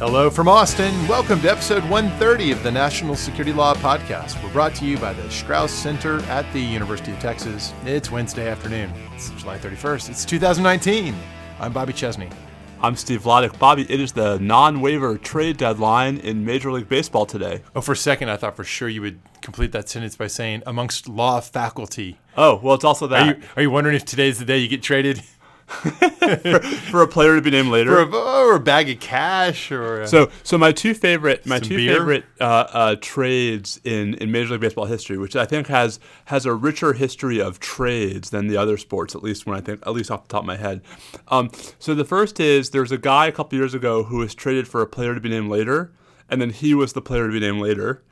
Hello from Austin. Welcome to episode 130 of the National Security Law Podcast. We're brought to you by the Strauss Center at the University of Texas. It's Wednesday afternoon. It's July 31st. It's 2019. I'm Bobby Chesney. I'm Steve Vladek. Bobby, it is the non-waiver trade deadline in Major League Baseball today. Oh, for a second, I thought for sure you would complete that sentence by saying amongst law faculty. Oh, well, it's also that. Are you wondering if today's the day you get traded? for a player to be named later, or a bag of cash, or so my two favorite trades in Major League Baseball history, which I think has a richer history of trades than the other sports, at least off the top of my head. So the first is there's a guy a couple years ago who was traded for a player to be named later, and then he was the player to be named later.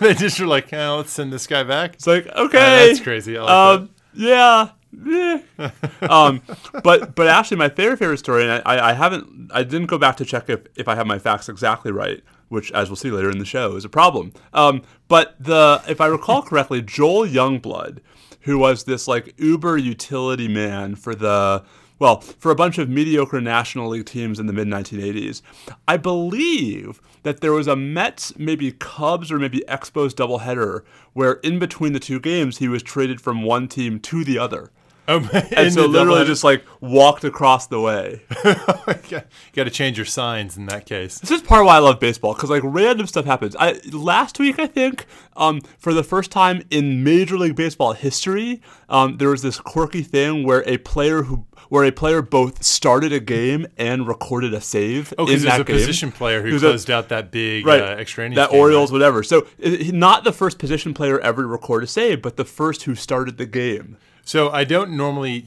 They just were like, oh, let's send this guy back. It's like, okay, that's crazy. I like that. Yeah. But actually my favorite story, and I didn't go back to check if I have my facts exactly right, which, as we'll see later in the show, is a problem. But if I recall correctly, Joel Youngblood, who was this like uber utility man for a bunch of mediocre National League teams in the mid-1980s. I believe that there was a Mets, maybe Cubs, or maybe Expos doubleheader where in between the two games he was traded from one team to the other. And so literally just like walked across the way. You got to change your signs in that case. This is part of why I love baseball, because like random stuff happens. Last week, I think, for the first time in Major League Baseball history, there was this quirky thing where a player both started a game and recorded a save. Oh, because there's a position player who closed out that big extraneous game. That Orioles, whatever. So not the first position player ever to record a save, but the first who started the game. So I don't normally,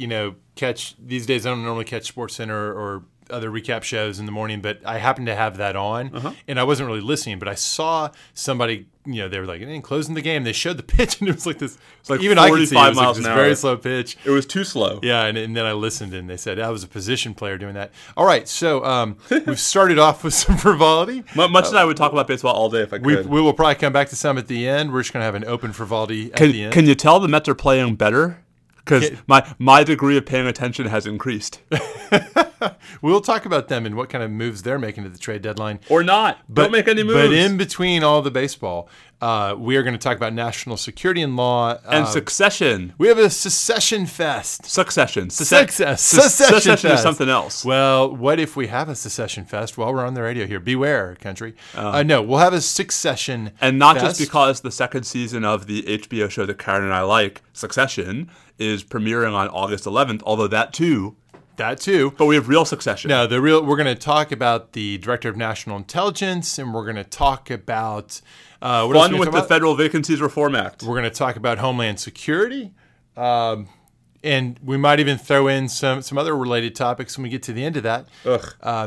catch SportsCenter or other recap shows in the morning, but I happened to have that on, and I wasn't really listening, but I saw somebody, they were like, closing the game. They showed the pitch, and it was like this. It's like even 45 I could see it was miles like this an hour. Very slow pitch. It was too slow. Yeah, and then I listened, and they said I was a position player doing that. All right, so we've started off with some frivolity. Much that I would talk about baseball all day if I could. We will probably come back to some at the end. We're just going to have an open frivolity at the end. Can you tell the Mets are playing better? Because my degree of paying attention has increased. We'll talk about them and what kind of moves they're making at the trade deadline. Or not. Don't make any moves. But in between all the baseball, we are going to talk about national security and law. And succession. We have a secession fest. Succession. Secession is something else. Well, what if we have a secession fest while we're on the radio here? Beware, country. No, we'll have a succession fest. And not just because the second season of the HBO show that Karen and I like, Succession, is premiering on August 11th, although that too. But we have real succession. No, we're going to talk about the Director of National Intelligence, and we're going to talk about the Federal Vacancies Reform Act. We're going to talk about Homeland Security, and we might even throw in some other related topics when we get to the end of that.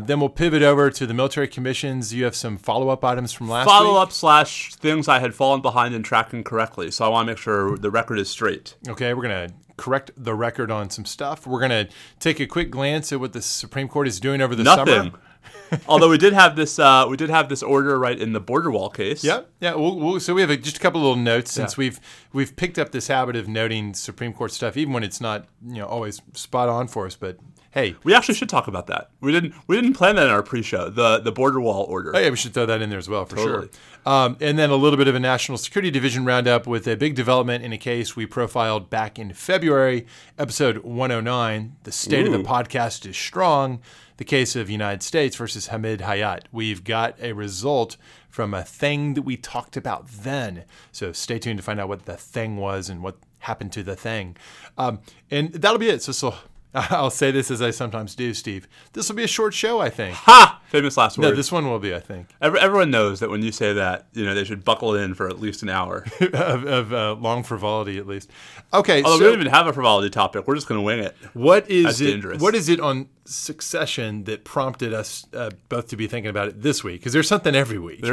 Then we'll pivot over to the military commissions. You have some follow-up items from last week. Follow-up / things I had fallen behind in tracking correctly, so I want to make sure the record is straight. Okay, we're going to correct the record on some stuff. We're going to take a quick glance at what the Supreme Court is doing over the summer. Although we did have this, order right in the Border Wall case. Yeah. So we have just a couple of little notes since we've picked up this habit of noting Supreme Court stuff, even when it's not always spot on for us. But hey, we actually should talk about that. We didn't plan that in our pre-show. The Border Wall order. Oh yeah, we should throw that in there as well for sure. And then a little bit of a National Security Division roundup with a big development in a case we profiled back in February, episode 109. The state of the podcast is strong. The case of United States versus Hamid Hayat. We've got a result from a thing that we talked about then. So stay tuned to find out what the thing was and what happened to the thing. And that'll be it. So I'll say this as I sometimes do, Steve. This will be a short show, I think. Ha! Famous last word. No, this one will be, I think. Everyone knows that when you say that, they should buckle in for at least an hour. of long frivolity, at least. Okay. Although we don't even have a frivolity topic. We're just going to wing it. What is it on Succession that prompted us both to be thinking about it this week? Because there's something every week.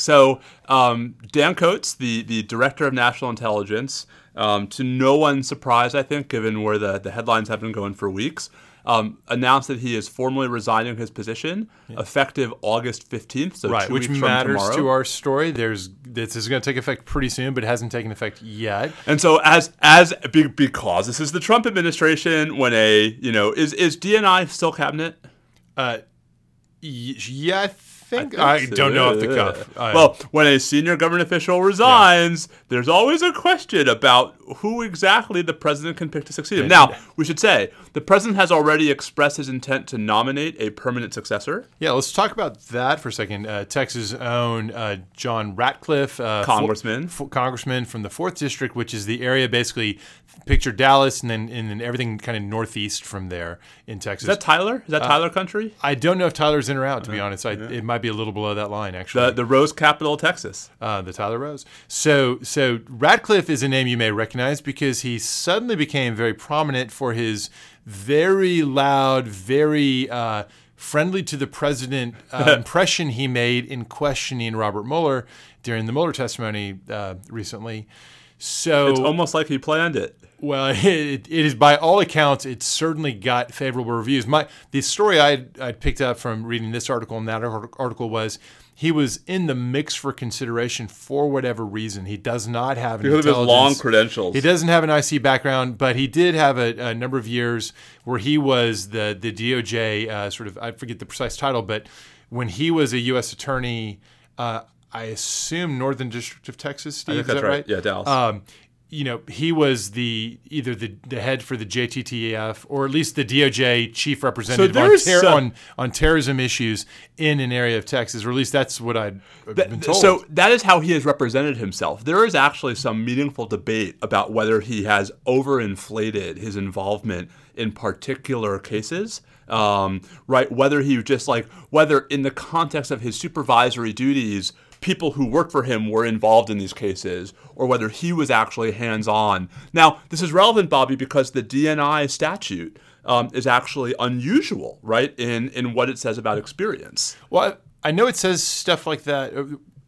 So Dan Coats, the Director of National Intelligence, to no one's surprise, I think, given where the headlines have been going for weeks, announced that he is formally resigning his position effective August 15th, so 2 weeks from tomorrow. Which matters to our story. This is going to take effect pretty soon, but it hasn't taken effect yet. And so because this is the Trump administration, when is DNI still cabinet? Yeah, I think? I don't know off the cuff. Well, when a senior government official resigns, there's always a question about who exactly the president can pick to succeed him. Now, we should say, the president has already expressed his intent to nominate a permanent successor. Yeah, let's talk about that for a second. Texas' own John Ratcliffe. Congressman from the 4th District, which is the area basically, picture Dallas and then everything kind of northeast from there in Texas. Is that Tyler? Is that Tyler country? I don't know if Tyler's in or out, to be honest. It might be a little below that line, actually. The Rose capital of Texas. The Tyler Rose. So Ratcliffe is a name you may recognize because he suddenly became very prominent for his very loud, very friendly to the president impression he made in questioning Robert Mueller during the Mueller testimony recently. So it's almost like he planned it. Well, it is by all accounts. It certainly got favorable reviews. The story I picked up from reading this article and that article was he was in the mix for consideration for whatever reason. He does not have an intelligence. Because of his long credentials. He doesn't have an IC background, but he did have a number of years where he was the DOJ sort of, I forget the precise title, but when he was a U.S. attorney, I assume Northern District of Texas, Steve, I think that's right? Yeah, Dallas. He was either the head for the JTTF or at least the DOJ chief representative on terrorism issues in an area of Texas, or at least that's what I've been told. So that is how he has represented himself. There is actually some meaningful debate about whether he has overinflated his involvement in particular cases. Whether in the context of his supervisory duties, people who work for him were involved in these cases, or whether he was actually hands-on. Now, this is relevant, Bobby, because the DNI statute is actually unusual, right, in what it says about experience. Well, I know it says stuff like that.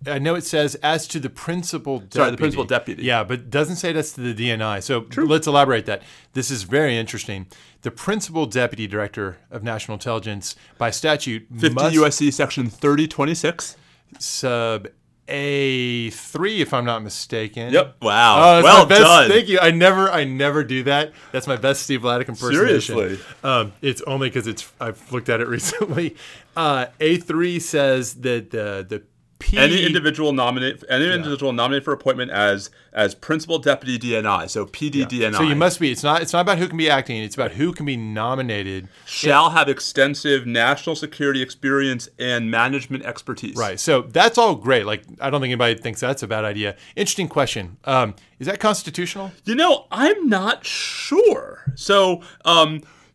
I know it says as to the principal deputy. Sorry, the principal deputy. Yeah, but it doesn't say that's to the DNI. So Let's elaborate that. This is very interesting. The principal deputy director of national intelligence by statute 50 USC section 3026. Sub A3, if I'm not mistaken. Yep. Wow. Well done. Thank you. I never do that. That's my best Steve Laddick impersonation. Seriously. It's only because I've looked at it recently. A3 says that the individual nominated for appointment as principal deputy DNI, so PD DNI. So you must be. It's not about who can be acting. It's about who can be nominated. Shall have extensive national security experience and management expertise. Right. So that's all great. Like I don't think anybody thinks that's a bad idea. Interesting question. Is that constitutional? I'm not sure. So.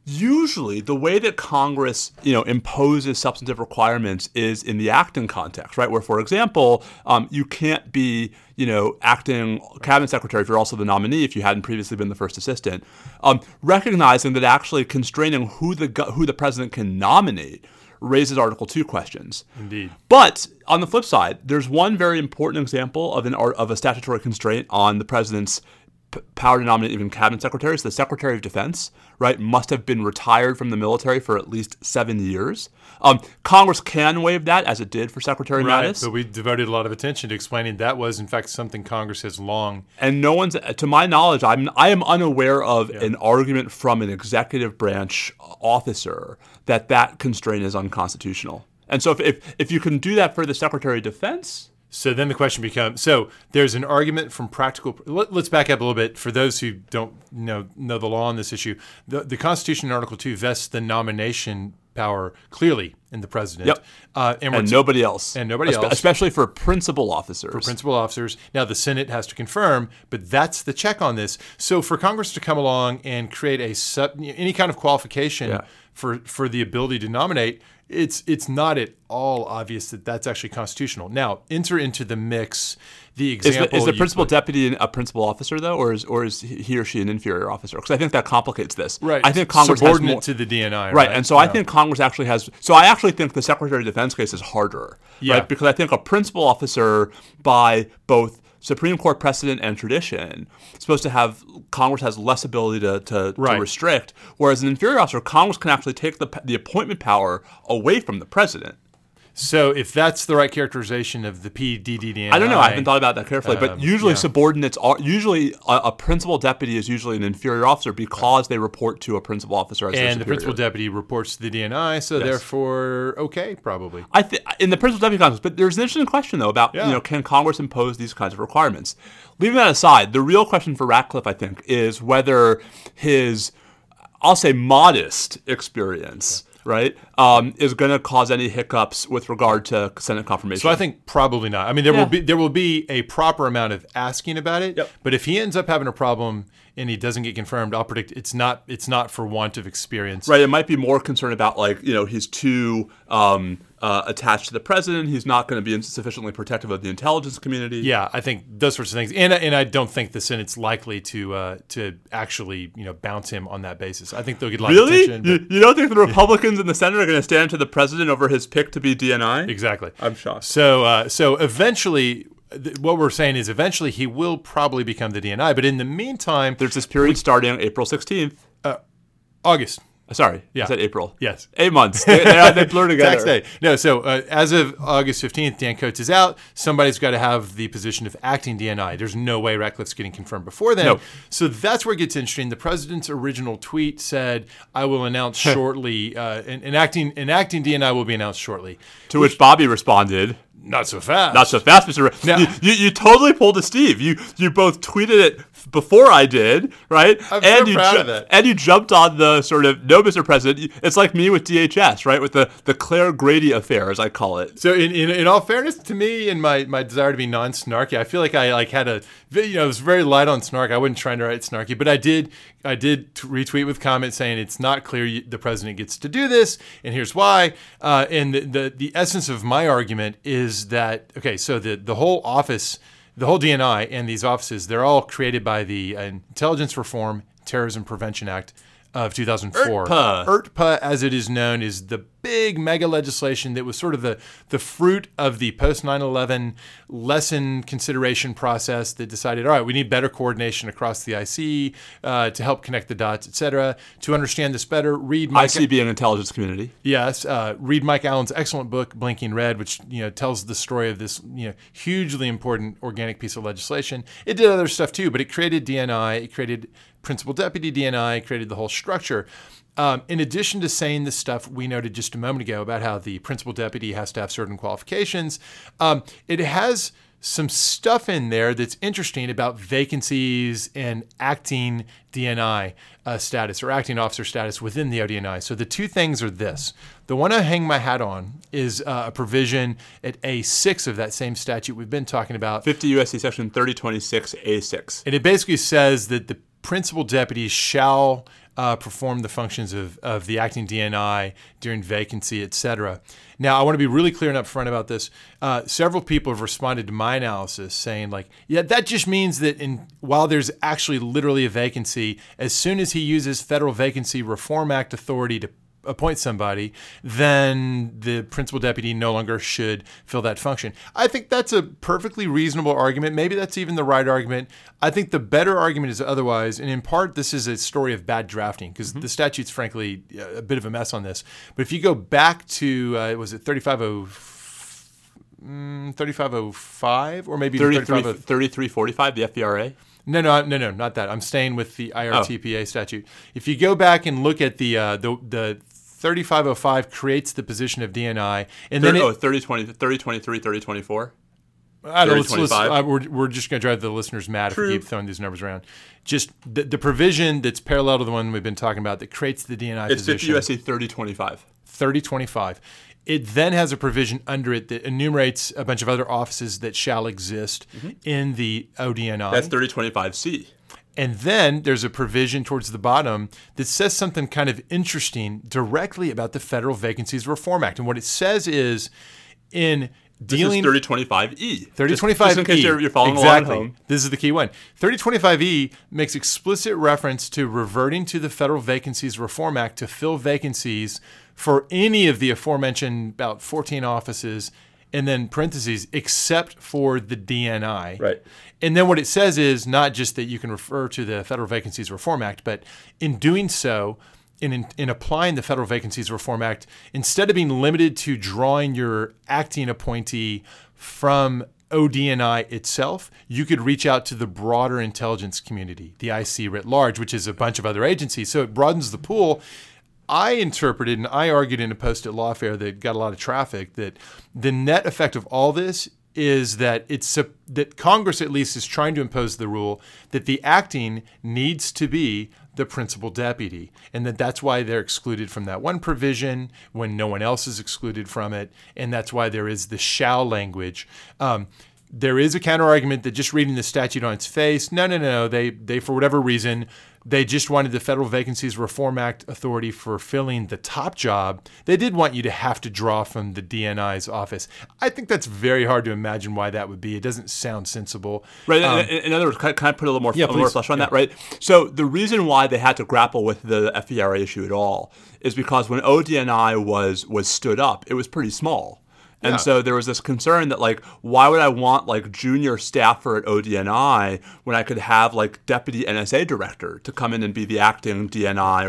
Usually, the way that Congress, imposes substantive requirements is in the acting context, right? Where, for example, you can't be, acting cabinet secretary if you're also the nominee if you hadn't previously been the first assistant. Recognizing that actually constraining who the president can nominate raises Article 2 questions. Indeed. But on the flip side, there's one very important example of a statutory constraint on the president's power to nominate even cabinet secretaries. The Secretary of Defense, right, must have been retired from the military for at least 7 years. Congress can waive that, as it did for Secretary Mattis. But we devoted a lot of attention to explaining that was, in fact, something Congress has long. And no one's, to my knowledge, I am unaware of an argument from an executive branch officer that constraint is unconstitutional. And so if you can do that for the Secretary of Defense. So then the question becomes, so there's an argument from practical, let's back up a little bit for those who don't know the law on this issue. The Constitution in Article 2 vests the nomination power clearly in the president. Yep. And nobody else. Especially for principal officers. Now, the Senate has to confirm, but that's the check on this. So for Congress to come along and create any kind of qualification for the ability to nominate, it's not at all obvious that that's actually constitutional. Now, enter into the mix the example. Is the principal deputy a principal officer, though, or is he or she an inferior officer? Because I think that complicates this. Right. I think Congress subordinate has more, to the DNI. Right. And so I think Congress actually has. So I actually think the Secretary of Defense case is harder. Yeah. Right? Because I think a principal officer by both Supreme Court precedent and tradition is supposed to have Congress has less ability to restrict, whereas an inferior officer, Congress can actually take the appointment power away from the president. So if that's the right characterization of the PDDNI, I don't know. I haven't thought about that carefully, but usually subordinates are usually a principal deputy is usually an inferior officer because they report to a principal officer as their superior. And the principal deputy reports to the DNI, so therefore, okay, probably. In the principal deputy context, but there's an interesting question though about can Congress impose these kinds of requirements? Leaving that aside, the real question for Ratcliffe, I think, is whether his, I'll say, modest experience. Right, is going to cause any hiccups with regard to Senate confirmation. So I think probably not. I mean, there will be a proper amount of asking about it. Yep. But if he ends up having a problem and he doesn't get confirmed, I'll predict it's not for want of experience. Right. It might be more concerned about he's too attached to the president. He's not going to be sufficiently protective of the intelligence community. Yeah, I think those sorts of things. And I don't think the Senate's likely to actually bounce him on that basis. I think they'll get a lot of attention. Really? You don't think the Republicans in the Senate are going to stand to the president over his pick to be DNI? Exactly. I'm shocked. So eventually, what we're saying is eventually he will probably become the DNI. But in the meantime, there's this period starting on April 16th. August. Sorry, I said April. Yes. 8 months. They blur together. Tax day. No, so as of August 15th, Dan Coats is out. Somebody's got to have the position of acting DNI. There's no way Ratcliffe's getting confirmed before then. No. So that's where it gets interesting. The president's original tweet said, I will announce shortly, an acting DNI will be announced shortly. To which Bobby responded, not so fast. Not so fast, Mr. You totally pulled a Steve. You both tweeted it before I did, right? I'm so proud of it. And you jumped on the sort of, no, Mr. President. It's like me with DHS, right? With the Claire Grady affair, as I call it. So in all fairness to me and my desire to be non-snarky, I feel like I had a, it was very light on snark. I wasn't trying to write snarky, but I did retweet with comments saying it's not clear the president gets to do this, and here's why. And the essence of my argument is that, okay, so the whole office, the whole DNI and these offices, they're all created by the Intelligence Reform and Terrorism Prevention Act of 2004. IRTPA, as it is known, is the big mega legislation that was sort of the fruit of the post 9/11 lesson consideration process that decided, all right, we need better coordination across the IC to help connect the dots, et cetera. To understand this better, read Mike ICB and intelligence community. Yes, read Mike Allen's excellent book Blinking Red, which tells the story of this hugely important organic piece of legislation. It did other stuff too, but it created DNI, it created principal deputy DNI, it created the whole structure. In addition to saying the stuff we noted just a moment ago about how the principal deputy has to have certain qualifications, it has some stuff in there that's interesting about vacancies and acting DNI status or acting officer status within the ODNI. So the two things are this. The one I hang my hat on is a provision at A6 of that same statute we've been talking about. 50 U.S.C. section 3026 A6. And it basically says that the principal deputy shall perform the functions of the acting DNI during vacancy, et cetera. Now, I want to be really clear and upfront about this. Several people have responded to my analysis saying, that just means that while there's actually literally a vacancy, as soon as he uses Federal Vacancy Reform Act authority to appoint somebody, then the principal deputy no longer should fill that function. I think that's a perfectly reasonable argument. Maybe that's even the right argument. I think the better argument is otherwise, and in part, this is a story of bad drafting because the statute's, frankly, a bit of a mess on this. But if you go back to, 3505 or maybe 3345, the FVRA? No, not that. I'm staying with the IRTPA statute. If you go back and look at the 3505 creates the position of DNI. And 3023, 3024? I don't know. We're just going to drive the listeners mad if we keep throwing these numbers around. Just the provision that's parallel to the one we've been talking about that creates the DNI position. It's 50 U.S.C. 3025. 3025. It then has a provision under it that enumerates a bunch of other offices that shall exist in the ODNI. That's 3025C. And then there's a provision towards the bottom that says something kind of interesting directly about the Federal Vacancies Reform Act. And what it says is in dealing... This is 3025E. 3025E. Just in case you're following along at home. This is the key one. 3025E makes explicit reference to reverting to the Federal Vacancies Reform Act to fill vacancies for any of the aforementioned about 14 offices, and then parentheses, except for the DNI. Right. And then what it says is not just that you can refer to the Federal Vacancies Reform Act, but in doing so, in applying the Federal Vacancies Reform Act, instead of being limited to drawing your acting appointee from ODNI itself, you could reach out to the broader intelligence community, the IC writ large, which is a bunch of other agencies. So it broadens the pool. I interpreted and I argued in a post at Lawfare that got a lot of traffic that the net effect of all this is that that Congress at least is trying to impose the rule that the acting needs to be the principal deputy, and that's why they're excluded from that one provision when no one else is excluded from it, and that's why there is the shall language. There is a counterargument that just reading the statute on its face, no, they for whatever reason, they just wanted the Federal Vacancies Reform Act authority for filling the top job. They did want you to have to draw from the DNI's office. I think that's very hard to imagine why that would be. It doesn't sound sensible. Right. In other words, can I put a little more, flesh on that? Right. So the reason why they had to grapple with the FVRA issue at all is because when ODNI was stood up, it was pretty small. And so there was this concern that, why would I want, junior staffer at ODNI when I could have, deputy NSA director to come in and be the acting DNI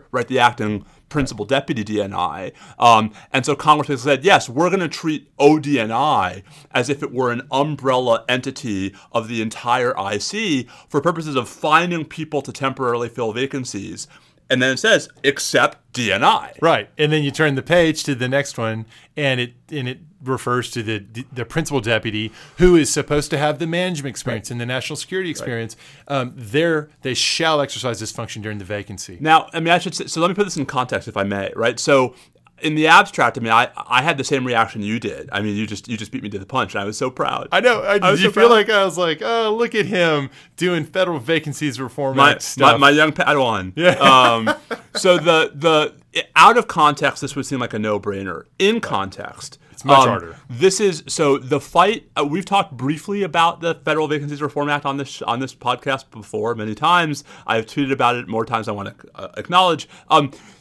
or the acting principal deputy DNI. And so Congress said, yes, we're going to treat ODNI as if it were an umbrella entity of the entire IC for purposes of finding people to temporarily fill vacancies. And then it says, except DNI. Right. And then you turn the page to the next one, and it refers to the principal deputy who is supposed to have the management experience and the national security experience. Right. They shall exercise this function during the vacancy. Now, I should say, so let me put this in context, if I may, right? So in the abstract, I had the same reaction you did. You just beat me to the punch, and I was so proud. I know. I was like, oh, look at him doing Federal Vacancies Reform Act stuff. My young Padawan. Yeah. So the out of context, this would seem like a no-brainer. In context, it's much harder. The fight. We've talked briefly about the Federal Vacancies Reform Act on this podcast before many times. I've tweeted about it more times than I want to acknowledge.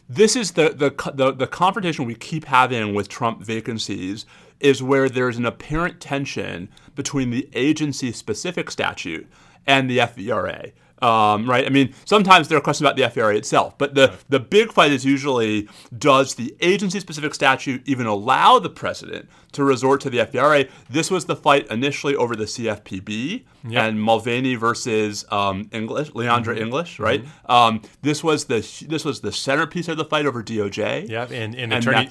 This is the confrontation we keep having with Trump vacancies, is where there's an apparent tension between the agency-specific statute and the FVRA. Right? Sometimes there are questions about the FVRA itself, but the big fight is usually, does the agency-specific statute even allow the president to resort to the FVRA? This was the fight initially over the CFPB and Mulvaney versus Leandra English, right? Mm-hmm. This was the centerpiece of the fight over DOJ. Yeah, and Attorney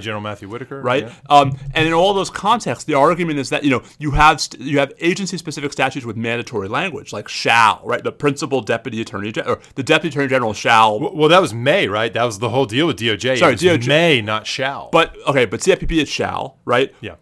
General Matthew Whitaker, right? Yeah. And in all those contexts, the argument is that you have agency-specific statutes with mandatory language, like shall, right? The principal deputy attorney general, or the deputy attorney general shall. Well, that was may, right? That was the whole deal with DOJ. Sorry, DOJ may, not shall. But CFPB is shall, right? Yeah.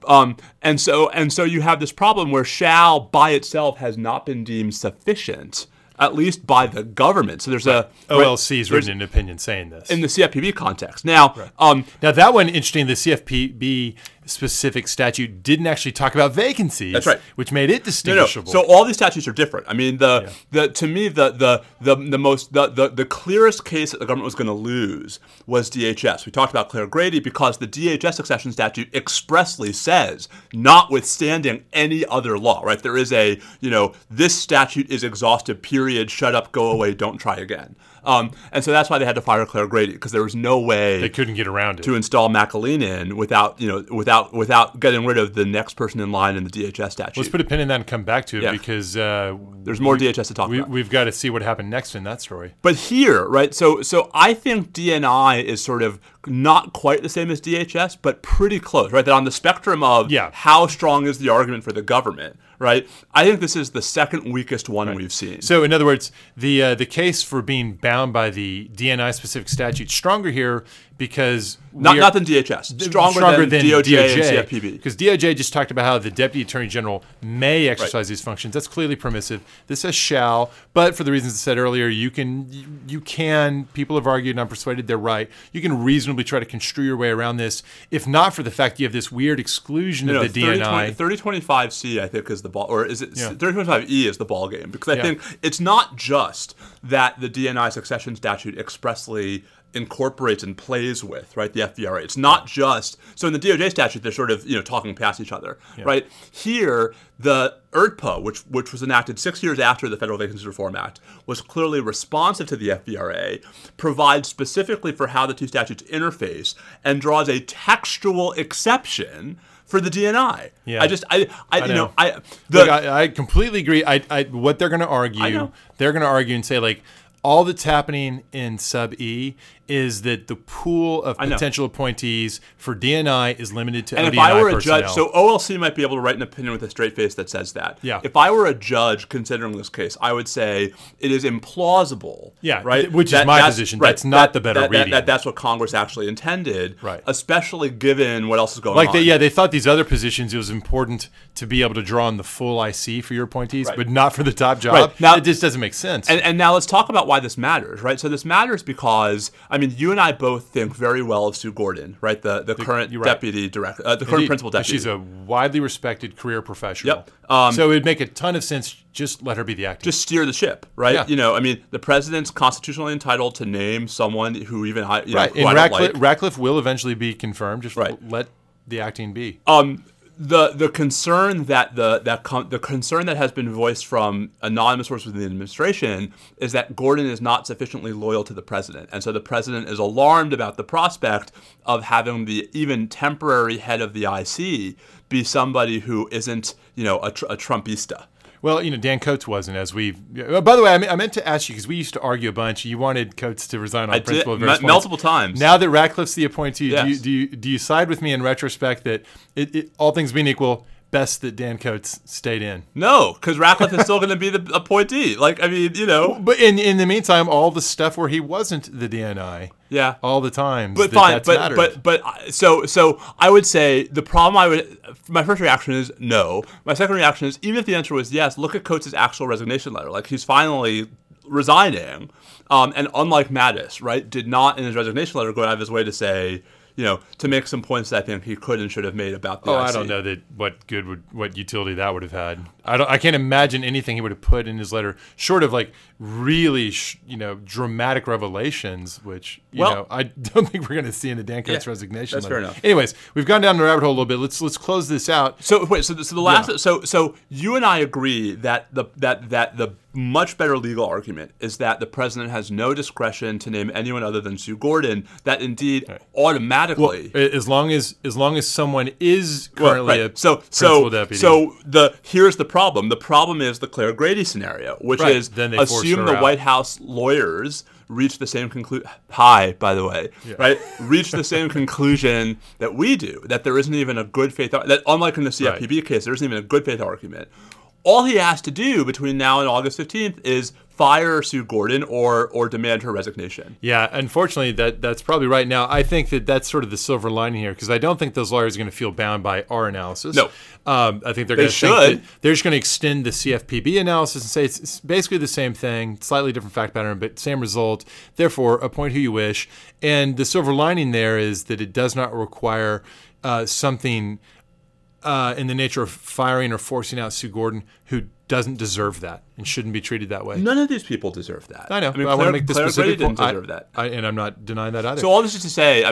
And so you have this problem where shall by itself has not been deemed sufficient, at least by the government. So there's OLC's written an opinion saying this in the CFPB context. Now, now that one interesting. The CFPB specific statute didn't actually talk about vacancies. That's right. Which made it distinguishable. No. So all these statutes are different. To me the clearest case that the government was going to lose was DHS. We talked about Claire Grady because the DHS succession statute expressly says, notwithstanding any other law, right? There is a, this statute is exhausted, period, shut up, go away, don't try again. And so that's why they had to fire Claire Grady, because there was no way they couldn't get around it to install McAleenan without getting rid of the next person in line in the DHS statute. Let's put a pin in that and come back to it because there's more DHS to talk about. We've got to see what happened next in that story. But here, right? So I think DNI is sort of not quite the same as DHS, but pretty close, right? That on the spectrum of how strong is the argument for the government, right? I think this is the second weakest one we've seen. So in other words, the case for being bound by the DNI specific statute stronger here because not than DHS, stronger than DOJ and CFPB. Because DOJ just talked about how the deputy attorney general may exercise these functions. That's clearly permissive. This says shall, but for the reasons I said earlier, you can. People have argued, and I'm persuaded they're right. You can reasonably try to construe your way around this, if not for the fact you have this weird exclusion of the DNI. 3025C, I think, is the ball, or is it 3025E is the ball game? Because I think it's not just that the DNI succession statute expressly incorporates and plays with, right, the FVRA. It's not just, so in the DOJ statute, they're sort of, you know, talking past each other, right? Here, the IRTPA, which was enacted 6 years after the Federal Vacancies Reform Act, was clearly responsive to the FVRA, provides specifically for how the two statutes interface, and draws a textual exception for the DNI. Yeah. I completely agree. What they're going to argue, they're going to argue and say, like, all that's happening in sub E is that the pool of potential appointees for DNI is limited to ODNI personnel. And if I were a judge, so OLC might be able to write an opinion with a straight face that says that. Yeah. If I were a judge considering this case, I would say it is implausible. Yeah, right? Which is my position. That's not the better reading. That's what Congress actually intended, right? Especially given what else is going on. They thought these other positions, it was important to be able to draw on the full IC for your appointees, but not for the top job. Right. Now, it just doesn't make sense. And now let's talk about why this matters, right? So this matters because, you and I both think very well of Sue Gordon, right? The current deputy director, the current principal deputy. She's a widely respected career professional. Yep. So it would make a ton of sense, just let her be the acting. Just steer the ship, right? Yeah. The president's constitutionally entitled to name someone who even I, you right. know, who and I Ratcliffe, don't like. Ratcliffe will eventually be confirmed. Just let the acting be. The concern that the concern that has been voiced from anonymous sources within the administration is that Gordon is not sufficiently loyal to the president, and so the president is alarmed about the prospect of having the even temporary head of the IC be somebody who isn't, a Trumpista. Well, Dan Coats wasn't, as we. By the way, I meant to ask you because we used to argue a bunch. You wanted Coats to resign on principle of various multiple times. Now that Ratcliffe's the appointee, yes. do you side with me in retrospect that it, all things being equal, best that Dan Coats stayed in? No, because Ratcliffe is still going to be the appointee. But in the meantime, all the stuff where he wasn't the DNI. Yeah, all the time. But so I would say the problem. My first reaction is no. My second reaction is even if the answer was yes, look at Coates' actual resignation letter. Like he's finally resigning, and unlike Mattis, right, did not in his resignation letter go out of his way to say, to make some points that I think he could and should have made about the IC. I don't know what utility that would have had. I can't imagine anything he would have put in his letter short of like really, dramatic revelations, which, I don't think we're going to see in the Dan Coats resignation letter. That's fair enough. Anyways, we've gone down the rabbit hole a little bit. Let's close this out. So wait, so you and I agree that the much better legal argument is that the president has no discretion to name anyone other than Sue Gordon. That indeed automatically, well, as long as someone is currently a principal deputy. So here's the problem. The problem is the Claire Grady scenario, which is then they assume the White House lawyers reach the same conclusion. Hi, by the way, reach the same conclusion that we do. That there isn't even a good faith. That unlike in the CFPB case, there isn't even a good faith argument. All he has to do between now and August 15th is fire Sue Gordon or demand her resignation. Yeah, unfortunately, that's probably right. Now, I think that's sort of the silver lining here because I don't think those lawyers are going to feel bound by our analysis. No. I think they're just going to extend the CFPB analysis and say it's basically the same thing, slightly different fact pattern, but same result. Therefore, appoint who you wish. And the silver lining there is that it does not require something in the nature of firing or forcing out Sue Gordon, who doesn't deserve that and shouldn't be treated that way. None of these people deserve that. I know. I want to make this specific point. Didn't deserve that. And I'm not denying that either. So all this is to say,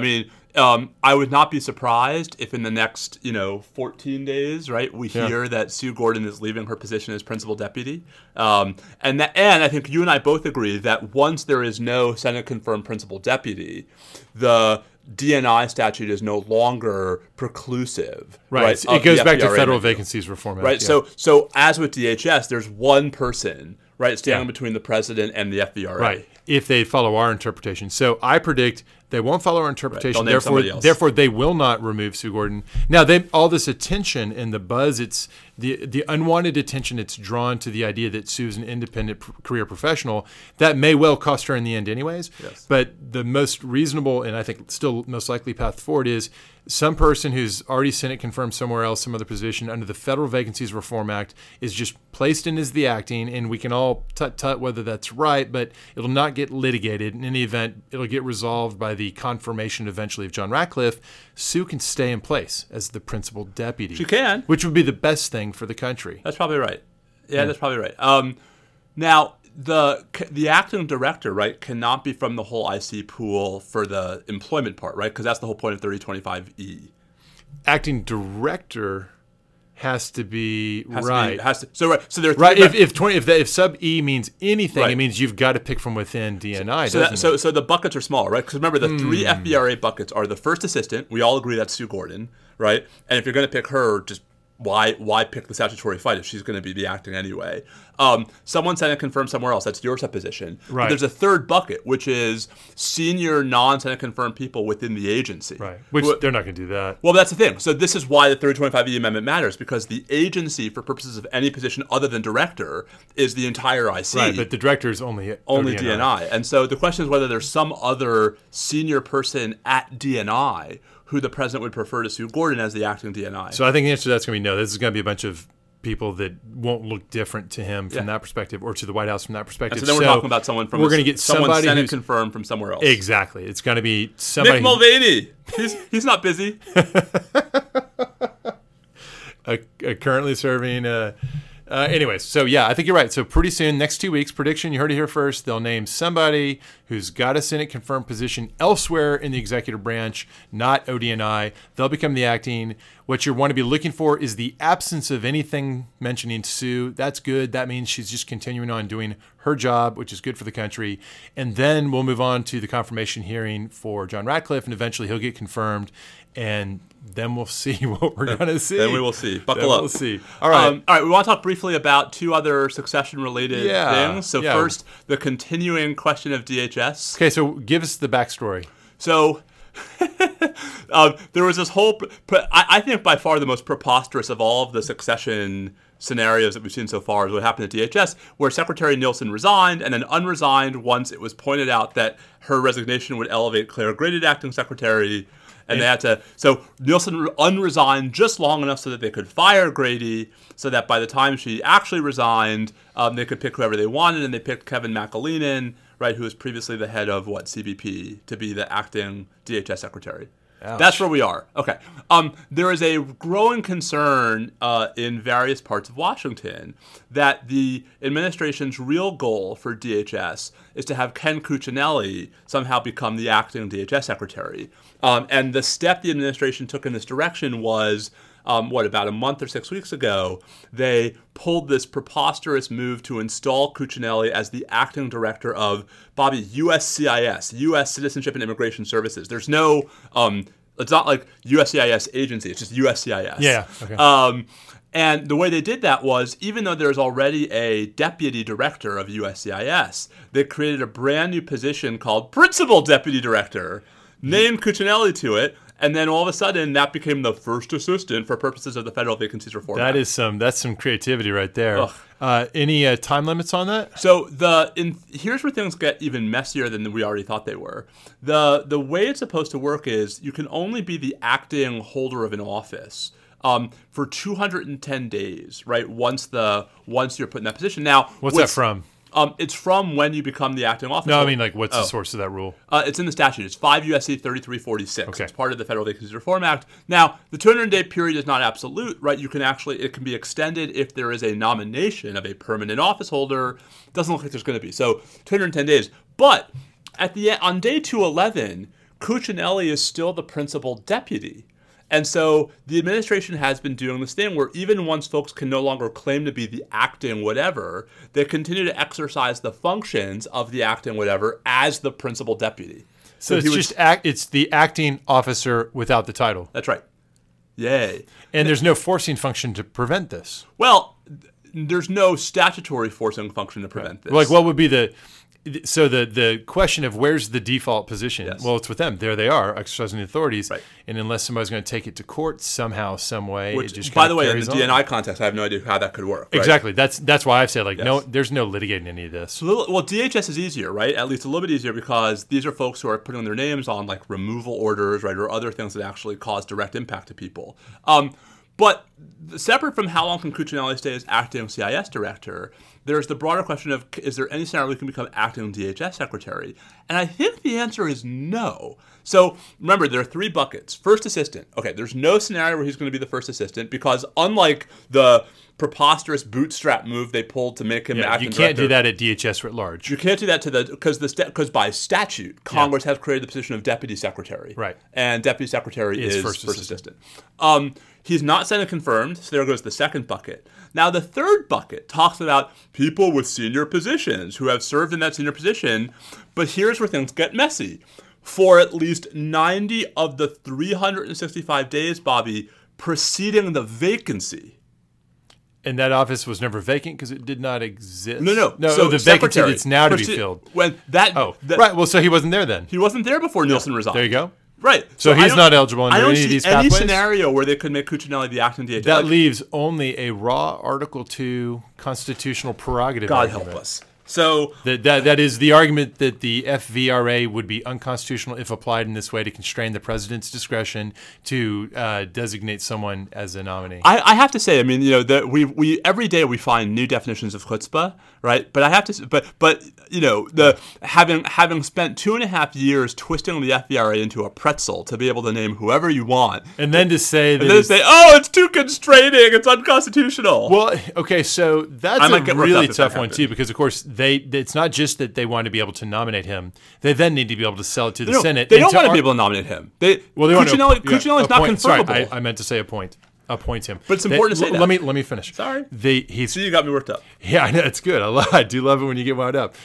I would not be surprised if in the next, 14 days, right, we hear that Sue Gordon is leaving her position as principal deputy. And I think you and I both agree that once there is no Senate-confirmed principal deputy, the DNI statute is no longer preclusive. Right. It goes back to Federal Vacancies Reform Act. Right. Yeah. So as with DHS, there's one person, right, standing between the president and the FVRA. Right. If they follow our interpretation. So I predict they won't follow our interpretation. Right. Therefore, they will not remove Sue Gordon. Now, all this attention and the buzz, it's the unwanted attention it's drawn to the idea that Sue's an independent career professional, that may well cost her in the end anyways. Yes. But the most reasonable and I think still most likely path forward is some person who's already Senate confirmed somewhere else, some other position under the Federal Vacancies Reform Act is just placed in as the acting, and we can all tut-tut whether that's right, but it'll not get litigated. In any event, it'll get resolved by the confirmation eventually of John Ratcliffe. Sue can stay in place as the principal deputy. She can. Which would be the best thing for the country. That's probably right. Yeah, that's probably right. Now, the acting director, right, cannot be from the whole IC pool for the employment part, right? Because that's the whole point of 3025E. Acting director has to be So there are if sub E means anything, right, it means you've got to pick from within DNI. So the buckets are small, right? Because remember, the three FVRA buckets are the first assistant. We all agree that's Sue Gordon, right? And if you're going to pick her, just why pick the statutory fight if she's going to be the acting anyway? Someone Senate confirmed somewhere else. That's your supposition. Right. But there's a third bucket, which is senior non-Senate confirmed people within the agency. Right. Which they're not going to do that. Well, that's the thing. So this is why the 3025E amendment matters, because the agency, for purposes of any position other than director, is the entire IC. Right. But the director is only DNI. And so the question is whether there's some other senior person at DNI who the president would prefer to Sue Gordon as the acting DNI. So I think the answer to that's going to be no. This is going to be a bunch of people that won't look different to him from that perspective, or to the White House from that perspective. And so then we're talking about someone from someone Senate confirmed from somewhere else. Exactly. It's going to be somebody. Nick Mulvaney. He's not busy. Currently serving. Anyways, so yeah, I think you're right. So pretty soon, next 2 weeks, prediction, you heard it here first, they'll name somebody who's got a Senate-confirmed position elsewhere in the executive branch, not ODNI. They'll become the acting. What you want to be looking for is the absence of anything mentioning Sue. That's good. That means she's just continuing on doing her job, which is good for the country. And then we'll move on to the confirmation hearing for John Ratcliffe, and eventually he'll get confirmed. And then we'll see what we're going to see. Then we will see. Buckle up. We'll see. All right. We want to talk briefly about two other succession-related things. So first, the continuing question of DHS. Okay, so give us the backstory. So there was this whole I think by far the most preposterous of all of the succession scenarios that we've seen so far is what happened at DHS, where Secretary Nielsen resigned and then unresigned once it was pointed out that her resignation would elevate Claire Grady to acting secretary. And they had to, so Nielsen unresigned just long enough so that they could fire Grady, so that by the time she actually resigned, they could pick whoever they wanted, and they picked Kevin McAleenan, right, who was previously the head of, CBP, to be the acting DHS secretary. Ouch. That's where we are. Okay. There is a growing concern in various parts of Washington that the administration's real goal for DHS is to have Ken Cuccinelli somehow become the acting DHS secretary. And the step the administration took in this direction was, about a month or 6 weeks ago, they pulled this preposterous move to install Cuccinelli as the acting director of, USCIS, U.S. Citizenship and Immigration Services. There's no, it's not like USCIS agency, it's just USCIS. Yeah, okay. And the way they did that was, even though there's already a deputy director of USCIS, they created a brand new position called principal deputy director, named Cuccinelli to it. And then all of a sudden, that became the first assistant for purposes of the Federal Vacancies Reform Act. That's some creativity right there. Any time limits on that? So here's where things get even messier than we already thought they were. The way it's supposed to work is you can only be the acting holder of an office for 210 days, right? Once you're put in that position. Now, what's that from? It's from when you become the acting officer. No, I mean, what's the source of that rule? It's in the statute. It's 5 U.S.C. 3346. Okay. It's part of the Federal Vacancies Reform Act. Now, the 200-day period is not absolute, right? You can it can be extended if there is a nomination of a permanent office holder. Doesn't look like there's going to be. So, 210 days. But on day 211, Cuccinelli is still the principal deputy. And so the administration has been doing this thing where even once folks can no longer claim to be the acting whatever, they continue to exercise the functions of the acting whatever as the principal deputy. So it's it's the acting officer without the title. That's right. Yay. And there's no forcing function to prevent this. Well, there's no statutory forcing function to prevent this. Like what would be the question of where's the default position? Yes. Well, it's with them. There they are, exercising the authorities. Right. And unless somebody's going to take it to court somehow, some way, which, it just by the way, in the DNI context, I have no idea how that could work. Right? Exactly. That's why I've said no, there's no litigating any of this. So, DHS is easier, right? At least a little bit easier, because these are folks who are putting their names on removal orders, right, or other things that actually cause direct impact to people. But separate from how long can Cuccinelli stay as acting CIS director, there's the broader question of, is there any scenario we can become acting DHS secretary? And I think the answer is no. So remember, there are three buckets. First assistant. Okay, there's no scenario where he's going to be the first assistant because unlike the preposterous bootstrap move they pulled to make him acting director. You can't do that at DHS writ large. You can't do that because by statute, Congress has created the position of deputy secretary. Right. And deputy secretary is first assistant. He's not Senate confirmed, so there goes the second bucket. Now, the third bucket talks about people with senior positions who have served in that senior position, but here's where things get messy. For at least 90 of the 365 days, Bobby, preceding the vacancy. And that office was never vacant because it did not exist. No. So the vacancy that's now to be filled. Right. Well, so he wasn't there then. He wasn't there before Nielsen resolved. There you go. Right. So he's not eligible under any of these pathways. I don't see any scenario where they could make Cuccinelli the acting DHS. That leaves only a raw Article II constitutional prerogative. God help us. So that is the argument that the FVRA would be unconstitutional if applied in this way to constrain the president's discretion to designate someone as a nominee. I have to say, that we every day we find new definitions of chutzpah, right? But I have to, having spent 2.5 years twisting the FVRA into a pretzel to be able to name whoever you want, and then to say, oh, it's too constraining, it's unconstitutional. Well, okay, so that's a really tough one too, because of course. It's not just that they want to be able to nominate him. They then need to be able to sell it to the Senate. They don't want to be able to nominate him. Cuccinelli is not confirmable. Sorry, I meant to say appoint him. But it's important to say that. Let me finish. Sorry. See, you got me worked up. Yeah, I know. It's good. I do love it when you get wound up.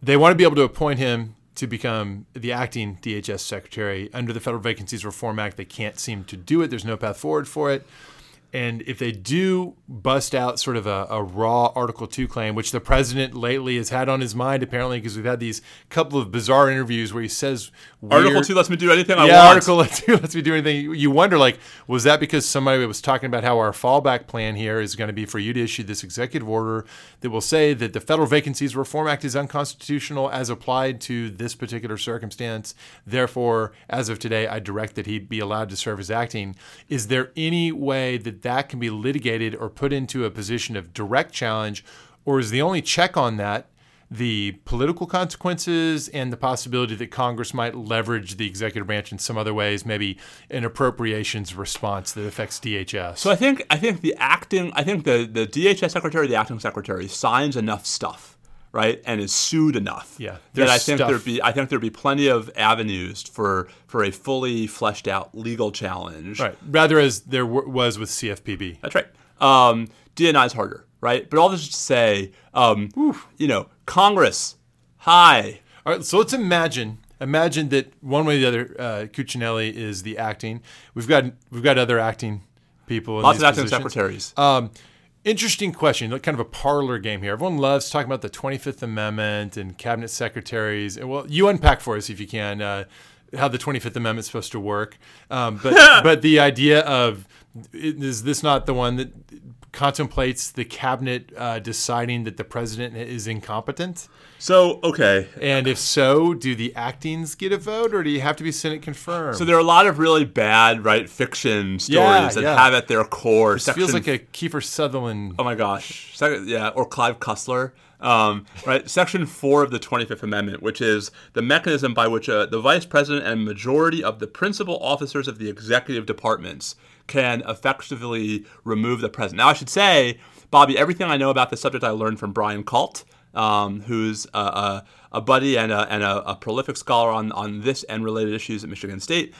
They want to be able to appoint him to become the acting DHS secretary. Under the Federal Vacancies Reform Act, they can't seem to do it. There's no path forward for it. And if they do bust out sort of a raw Article II claim, which the president lately has had on his mind, apparently, because we've had these couple of bizarre interviews where he says Article II lets me do anything I want. Yeah, Article II lets me do anything. You wonder, was that because somebody was talking about how our fallback plan here is going to be for you to issue this executive order that will say that the Federal Vacancies Reform Act is unconstitutional as applied to this particular circumstance. Therefore, as of today, I direct that he be allowed to serve as acting. Is there any way that can be litigated or put into a position of direct challenge, or is the only check on that the political consequences and the possibility that Congress might leverage the executive branch in some other ways, maybe an appropriations response that affects DHS? So I think the DHS secretary, the acting secretary, signs enough stuff, right, and is sued enough. Yeah, that I think there'd be plenty of avenues for a fully fleshed out legal challenge. Right, rather as there was with CFPB. That's right. DNI is harder, right? But all this is to say, Congress. Hi. All right. So let's imagine that one way or the other, Cuccinelli is the acting. We've got other acting people. Lots of acting secretaries. Interesting question, kind of a parlor game here. Everyone loves talking about the 25th Amendment and cabinet secretaries. Well, you unpack for us, if you can, how the 25th Amendment is supposed to work. But the idea of, is this not the one that contemplates the cabinet deciding that the president is incompetent? So, okay. And if so, do the actings get a vote, or do you have to be Senate confirmed? So there are a lot of really bad, fiction stories that have at their core. Feels like a Kiefer Sutherland. Oh, my gosh. Or Clive Cussler. Section 4 of the 25th Amendment, which is the mechanism by which the vice president and majority of the principal officers of the executive departments can effectively remove the president. Now, I should say, Bobby, everything I know about this subject I learned from Brian Colt, who's a buddy and a prolific scholar on this and related issues at Michigan State.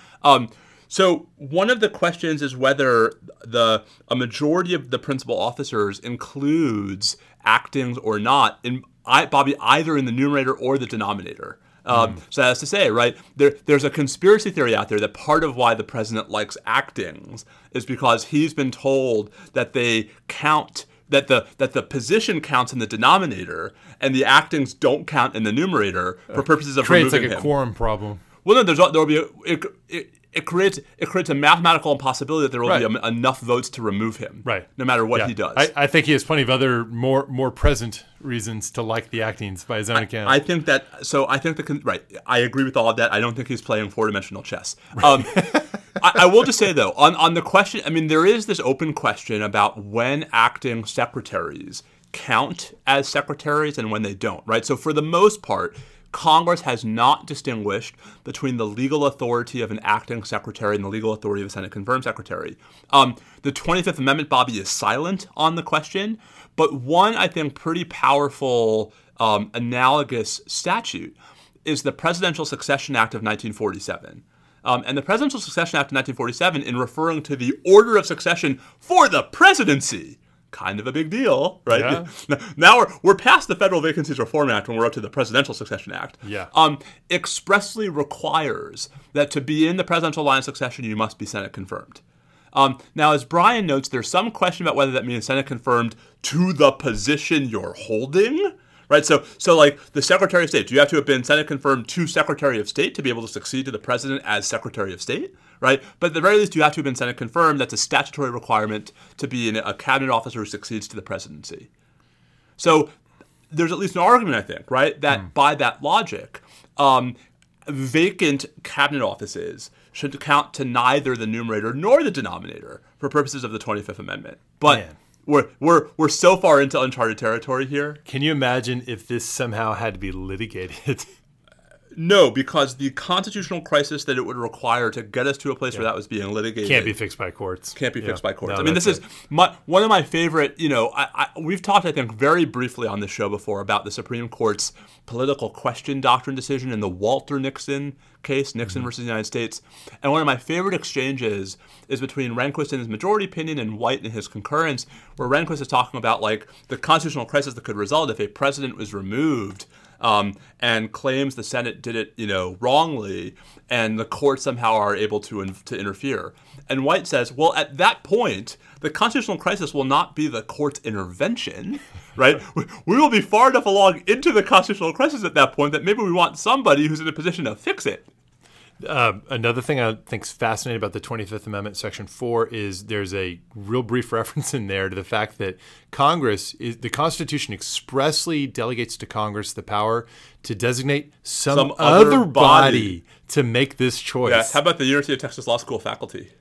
So one of the questions is whether a majority of the principal officers includes actings or not, either in the numerator or the denominator. So that's to say, right, there's a conspiracy theory out there that part of why the president likes actings is because he's been told that they count, that the position counts in the denominator and the actings don't count in the numerator for purposes of removing him. Creates a quorum problem. Well, no, it creates a mathematical impossibility that there will be enough votes to remove him, right? No matter what he does. I think he has plenty of other more present reasons to like the actings by his own account. I think that. So I think I agree with all of that. I don't think he's playing four-dimensional chess. I will just say, though, on the question, I mean, there is this open question about when acting secretaries count as secretaries and when they don't, right? So for the most part, Congress has not distinguished between the legal authority of an acting secretary and the legal authority of a Senate-confirmed secretary. The 25th Amendment, Bobby, is silent on the question, but one, I think, pretty powerful analogous statute is the Presidential Succession Act of 1947. And the Presidential Succession Act of 1947, in referring to the order of succession for the presidency, kind of a big deal, right? Yeah. Now we're past the Federal Vacancies Reform Act when we're up to the Presidential Succession Act. Yeah. Expressly requires that to be in the presidential line of succession, you must be Senate confirmed. Now, as Brian notes, there's some question about whether that means Senate confirmed to the position you're holding, right? So like the Secretary of State, do you have to have been Senate confirmed to Secretary of State to be able to succeed to the President as Secretary of State? Right? But at the very least, you have to have been Senate confirmed. That's a statutory requirement to be a cabinet officer who succeeds to the presidency. So there's at least an argument, I think, right, that by that logic, vacant cabinet offices should count to neither the numerator nor the denominator for purposes of the 25th Amendment. But we're so far into uncharted territory here. Can you imagine if this somehow had to be litigated? No, because the constitutional crisis that it would require to get us to a place where that was being litigated can't be fixed by courts. Can't be fixed by courts. No, I mean, this is one of my favorite. You know, we've talked, I think, very briefly on this show before about the Supreme Court's political question doctrine decision in the Walter Nixon case, Nixon versus the United States. And one of my favorite exchanges is between Rehnquist in his majority opinion and White in his concurrence, where Rehnquist is talking about like the constitutional crisis that could result if a president was removed. And claims the Senate did it, wrongly, and the courts somehow are able to interfere. And White says, well, at that point, the constitutional crisis will not be the court's intervention, right? We will be far enough along into the constitutional crisis at that point that maybe we want somebody who's in a position to fix it. Another thing I think is fascinating about the 25th Amendment, Section 4, is there's a real brief reference in there to the fact that the Constitution expressly delegates to Congress the power to designate some other body to make this choice. Yeah. How about the University of Texas Law School faculty?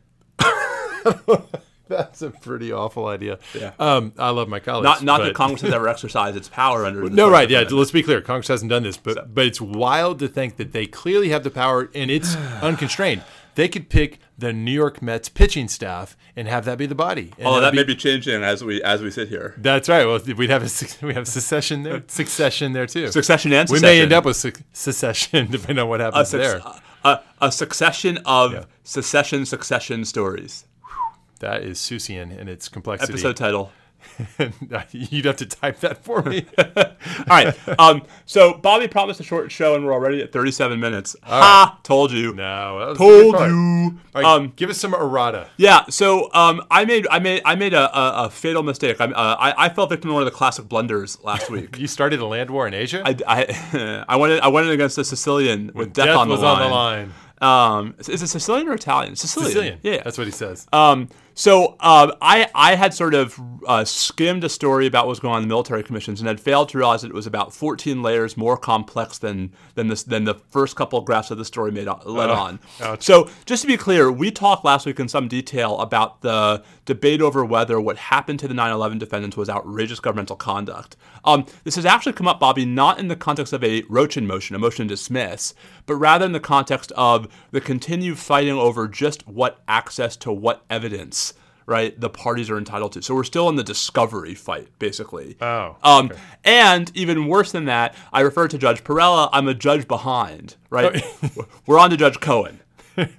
That's a pretty awful idea. Yeah. I love my colleagues. Not that Congress has ever exercised its power under the right. Yeah, let's be clear. Congress hasn't done this, but it's wild to think that they clearly have the power, and it's unconstrained. They could pick the New York Mets pitching staff and have that be the body. Although that may be changing as we sit here. That's right. Well, we have secession there. Succession there too. Succession and secession. We may end up with secession depending on what happens there. A succession of secession stories. That is Susian in its complexity. Episode title. You'd have to type that for me. All right. So Bobby promised a short show, and we're already at 37 minutes. All ha! Right. Told you. No. That was told you. All right, give us some errata. Yeah. So I made a fatal mistake. I fell victim to one of the classic blunders last week. You started a land war in Asia. I went against a Sicilian with death on the line. Is it Sicilian or Italian? Sicilian. Yeah, that's what he says. I had sort of skimmed a story about what was going on in the military commissions and had failed to realize that it was about 14 layers more complex than the first couple of graphs of the story led on. Ouch. So just to be clear, we talked last week in some detail about the debate over whether what happened to the 9/11 defendants was outrageous governmental conduct. This has actually come up, Bobby, not in the context of a Rochen motion, a motion to dismiss, but rather in the context of the continued fighting over just what access to what evidence right, the parties are entitled to. So we're still in the discovery fight, basically. Oh. Okay. And even worse than that, I refer to Judge Perella. I'm a judge behind, right? Oh. We're on to Judge Cohen.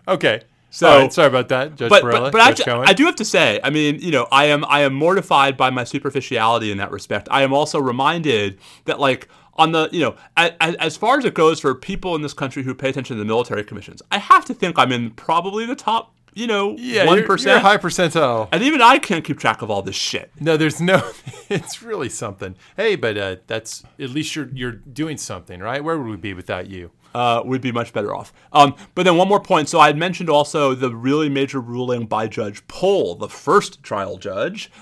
Okay. So all right, sorry about that, Judge Perella. But Judge Cohen. I do have to say, I mean, I am mortified by my superficiality in that respect. I am also reminded that, like, on the, as far as it goes for people in this country who pay attention to the military commissions, I have to think I'm in probably the top 1%. You're high percentile. And even I can't keep track of all this shit. No, it's really something. Hey, but that's, at least you're doing something, right? Where would we be without you? We'd be much better off. But then one more point. So I had mentioned also the really major ruling by Judge Pohl, the first trial judge,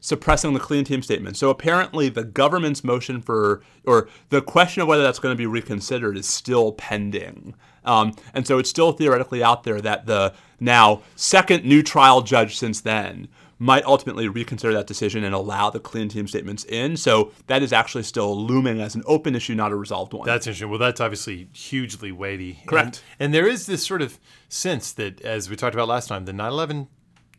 suppressing the Clean Team statement. So apparently the government's motion for, or the question of whether that's going to be reconsidered is still pending. And so it's still theoretically out there that the now second new trial judge since then might ultimately reconsider that decision and allow the Clean Team statements in. So that is actually still looming as an open issue, not a resolved one. That's interesting. Well, that's obviously hugely weighty. Correct. And there is this sort of sense that, as we talked about last time, the 9/11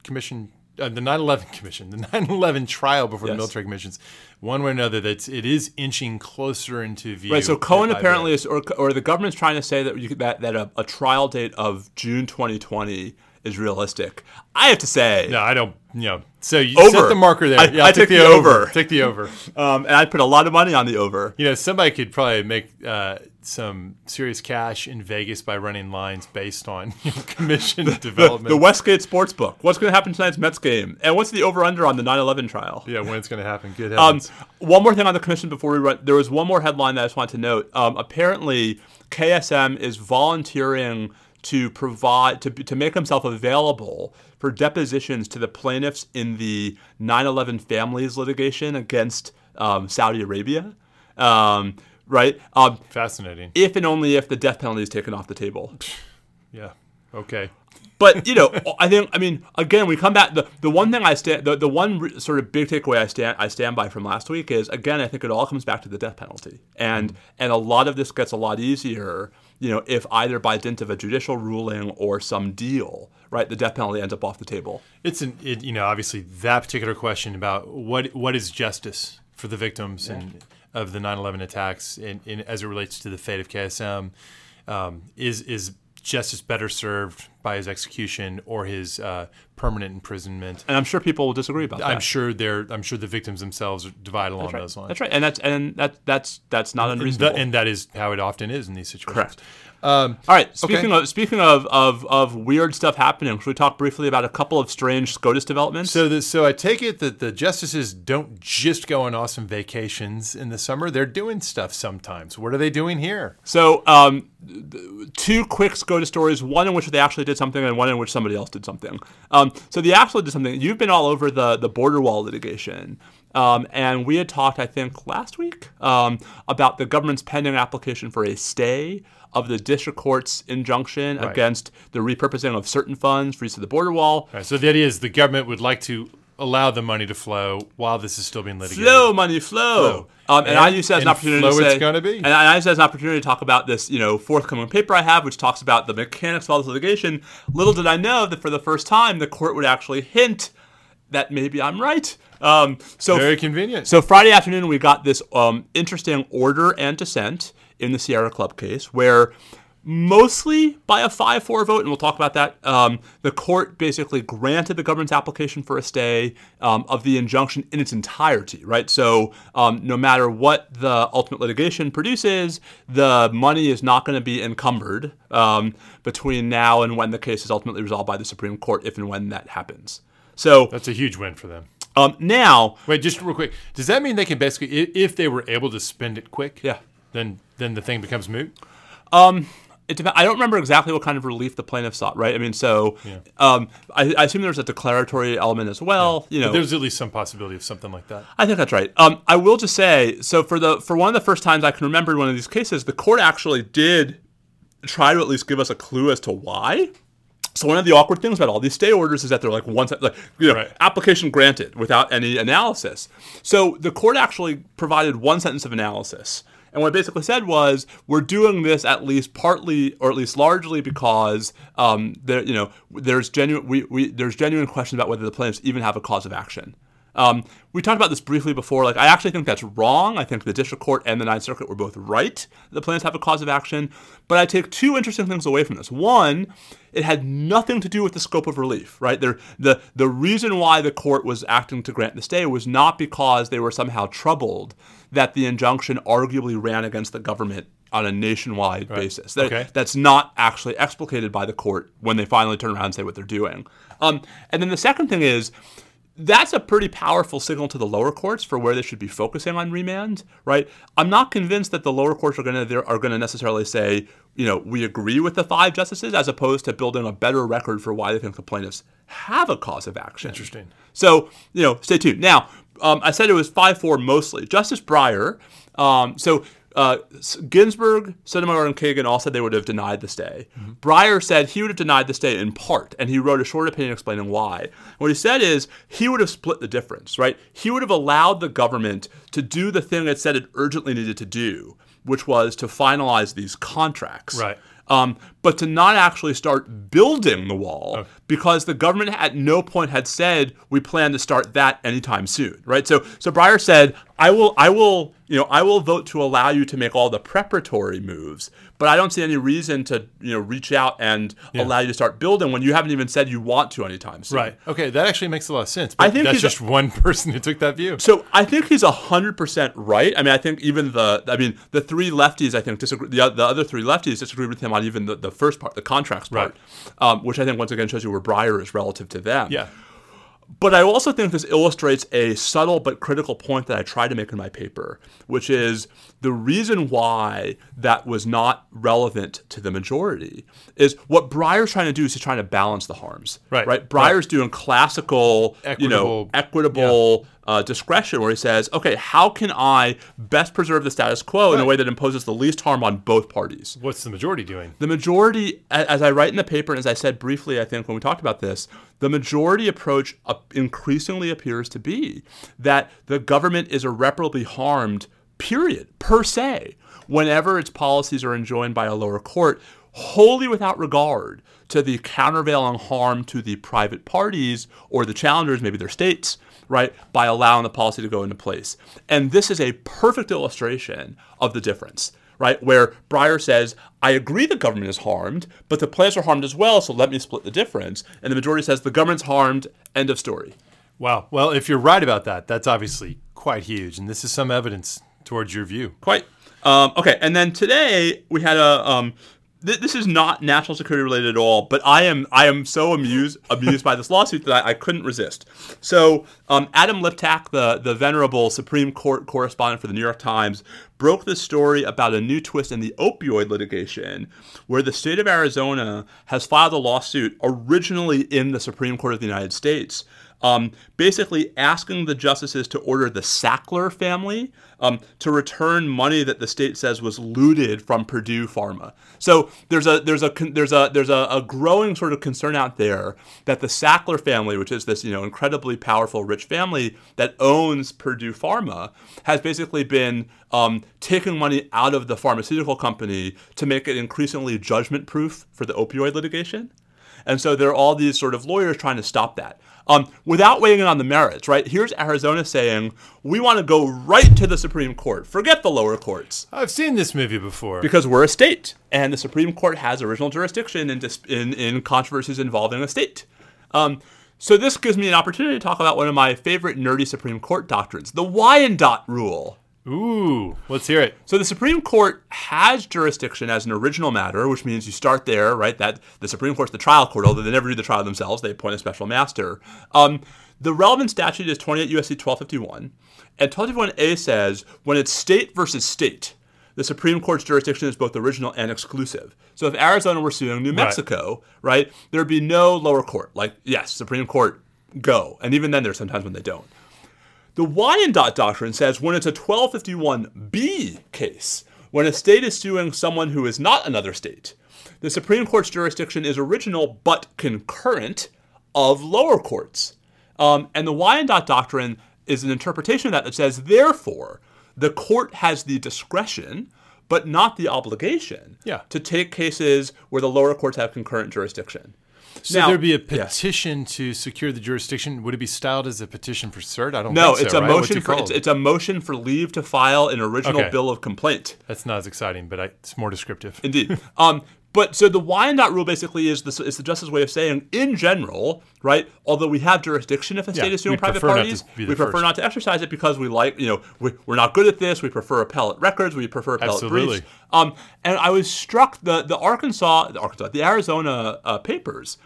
Commission, the 9/11 trial before the military commissions, one way or another, that's it is inching closer into view. Right. So Cohen apparently is, or the government's trying to say that a trial date of June 2020 is realistic. I have to say, no, I don't. You know, so you set the marker there. I take the over. Take the over. And I'd put a lot of money on the over. You know, somebody could probably make some serious cash in Vegas by running lines based on commission development. The Westgate Sportsbook. What's going to happen tonight's Mets game? And what's the over-under on the 9/11 trial? Yeah, when it's going to happen. Good heavens. One more thing on the commission before we run. There was one more headline that I just wanted to note. Apparently, KSM is volunteering to make himself available for depositions to the plaintiffs in the 9/11 families litigation against Saudi Arabia, right? Fascinating. If and only if the death penalty is taken off the table. Yeah. Okay. But I mean, again, we come back. The one big takeaway I stand by from last week is, again, I think it all comes back to the death penalty, and a lot of this gets a lot easier. If either by dint of a judicial ruling or some deal, right, the death penalty ends up off the table. Obviously that particular question about what is justice for the victims and of the 9/11 attacks, and as it relates to the fate of KSM, is justice better served by his execution or his permanent imprisonment? And I'm sure people will disagree about that. I'm sure the victims themselves divide along those lines. That's right, and that's not unreasonable. And that is how it often is in these situations. Correct. All right. Speaking of weird stuff happening, should we talk briefly about a couple of strange SCOTUS developments? So I take it that the justices don't just go on awesome vacations in the summer; they're doing stuff sometimes. What are they doing here? So two quick SCOTUS stories: one in which they actually did something, and one in which somebody else did something. So they actually did something. You've been all over the border wall litigation. And we had talked, I think, last week about the government's pending application for a stay of the district court's injunction against the repurposing of certain funds for use of the border wall. Right, so the idea is the government would like to allow the money to flow while this is still being litigated. Flow money. And I use that as an opportunity to say, talk about this, forthcoming paper I have, which talks about the mechanics of all this litigation. Little did I know that for the first time, the court would actually hint that maybe I'm right. So very convenient. So Friday afternoon, we got this interesting order and dissent in the Sierra Club case where mostly by a 5-4 vote, and we'll talk about that, the court basically granted the government's application for a stay of the injunction in its entirety, right? So no matter what the ultimate litigation produces, the money is not going to be encumbered between now and when the case is ultimately resolved by the Supreme Court, if and when that happens. So that's a huge win for them. Now, wait, just real quick. Does that mean they can basically, if they were able to spend it quick, then the thing becomes moot? I don't remember exactly what kind of relief the plaintiff sought, right? I mean, so I assume there's a declaratory element as well. Yeah. But there's at least some possibility of something like that. I think that's right. I will just say, so for one of the first times I can remember in one of these cases, the court actually did try to at least give us a clue as to why. So one of the awkward things about all these stay orders is that they're application granted without any analysis. So the court actually provided one sentence of analysis. And what it basically said was, we're doing this at least partly or at least largely because there's genuine questions about whether the plaintiffs even have a cause of action. We talked about this briefly before. I actually think that's wrong. I think the district court and the Ninth Circuit were both right. The plaintiffs have a cause of action. But I take two interesting things away from this. One, it had nothing to do with the scope of relief, right? The reason why the court was acting to grant the stay was not because they were somehow troubled that the injunction arguably ran against the government on a nationwide basis. That's not actually explicated by the court when they finally turn around and say what they're doing. And then the second thing is, That's a pretty powerful signal to the lower courts for where they should be focusing on remand, right? I'm not convinced that the lower courts are going to necessarily say, you know, we agree with the five justices, as opposed to building a better record for why they think the plaintiffs have a cause of action. Interesting. So, you know, stay tuned. Now, I said it was 5-4 mostly. Justice Breyer, Ginsburg, Sotomayor, and Kagan all said they would have denied the stay. Mm-hmm. Breyer said he would have denied the stay in part, and he wrote a short opinion explaining why. And what he said is he would have split the difference, right? He would have allowed the government to do the thing it said it urgently needed to do, which was to finalize these contracts. Right. But to not actually start building the wall, because the government at no point had said we plan to start that anytime soon, right? So Breyer said, I will vote to allow you to make all the preparatory moves, but I don't see any reason to, you know, reach out and allow you to start building when you haven't even said you want to anytime soon. Right. Okay, that actually makes a lot of sense. But I think that's just one person who took that view. So I think he's 100% right. I mean, I think even the three lefties, I think disagree. The other three lefties disagreed with him on even the first part, the contracts part, which I think once again shows you where Breyer is relative to them. Yeah. But I also think this illustrates a subtle but critical point that I try to make in my paper, which is the reason why that was not relevant to the majority is what Breyer's trying to do is he's trying to balance the harms. Right? Breyer's doing classical, equitable discretion, where he says, okay, how can I best preserve the status quo in a way that imposes the least harm on both parties? What's the majority doing? The majority, as I write in the paper, and as I said briefly, I think, when we talked about this, the majority approach increasingly appears to be that the government is irreparably harmed, period, per se, whenever its policies are enjoined by a lower court, wholly without regard to the countervailing harm to the private parties or the challengers, maybe their states, right, by allowing the policy to go into place. And this is a perfect illustration of the difference, right, where Breyer says, I agree the government is harmed, but the plaintiffs are harmed as well, so let me split the difference. And the majority says the government's harmed, end of story. Wow. Well, if you're right about that, that's obviously quite huge, and this is some evidence towards your view. Quite. Okay, and then today we had a this is not national security related at all, but I am so amused by this lawsuit that I couldn't resist. So Adam Liptak, the venerable Supreme Court correspondent for the New York Times, broke this story about a new twist in the opioid litigation, where the state of Arizona has filed a lawsuit originally in the Supreme Court of the United States, basically asking the justices to order the Sackler family to return money that the state says was looted from Purdue Pharma. So there's a growing sort of concern out there that the Sackler family, which is this, you know, incredibly powerful rich family that owns Purdue Pharma, has basically been taking money out of the pharmaceutical company to make it increasingly judgment-proof for the opioid litigation. And so there are all these sort of lawyers trying to stop that. Without weighing in on the merits, right? Here's Arizona saying, we want to go right to the Supreme Court. Forget the lower courts. I've seen this movie before. Because we're a state, and the Supreme Court has original jurisdiction in controversies involving a state. So this gives me an opportunity to talk about one of my favorite nerdy Supreme Court doctrines, the Wyandotte rule. Ooh, let's hear it. So the Supreme Court has jurisdiction as an original matter, which means you start there, right? That the Supreme Court's the trial court, although they never do the trial themselves. They appoint a special master. The relevant statute is 28 U.S.C. 1251. And 1251A says when it's state versus state, the Supreme Court's jurisdiction is both original and exclusive. So if Arizona were suing New Mexico, right, there'd be no lower court. Like, yes, Supreme Court, go. And even then, there's sometimes when they don't. The Wyandotte doctrine says when it's a 1251B case, when a state is suing someone who is not another state, the Supreme Court's jurisdiction is original but concurrent of lower courts. And the Wyandotte doctrine is an interpretation of that says, therefore, the court has the discretion but not the obligation to take cases where the lower courts have concurrent jurisdiction. So now, there'd be a petition to secure the jurisdiction. Would it be styled as a petition for cert? I don't know. No, it's a motion it's a motion for leave to file an original bill of complaint. That's not as exciting, but it's more descriptive. Indeed. But so the Wyandotte rule basically is the justice's way of saying, in general, right? Although we have jurisdiction if a state is suing private parties, we prefer not to exercise it because we we're not good at this. We prefer appellate records. We prefer appellate briefs. And I was struck the Arizona papers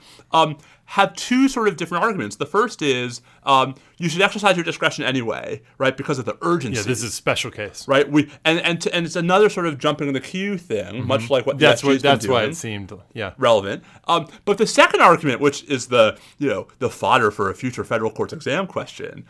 have two sort of different arguments. The first is you should exercise your discretion anyway, right? Because of the urgency. Yeah, this is a special case, right? And it's another sort of jumping in the queue thing, much like what that's why it seemed relevant. But the second argument, which is the fodder for a future federal court's exam question,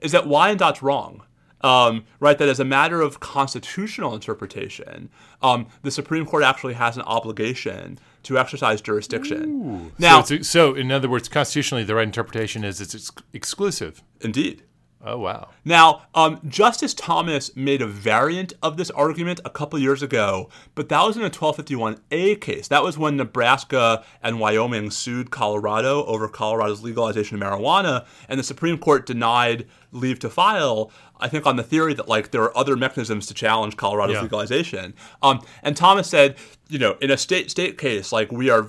is that Wyandott's wrong. Right, that as a matter of constitutional interpretation, the Supreme Court actually has an obligation to exercise jurisdiction. Ooh. Now, so in other words, constitutionally, the right interpretation is it's exclusive. Indeed. Oh, wow. Now, Justice Thomas made a variant of this argument a couple years ago, but that was in a 1251A case. That was when Nebraska and Wyoming sued Colorado over Colorado's legalization of marijuana, and the Supreme Court denied leave to file, I think on the theory that there are other mechanisms to challenge Colorado's legalization. And Thomas said, in a state case, we are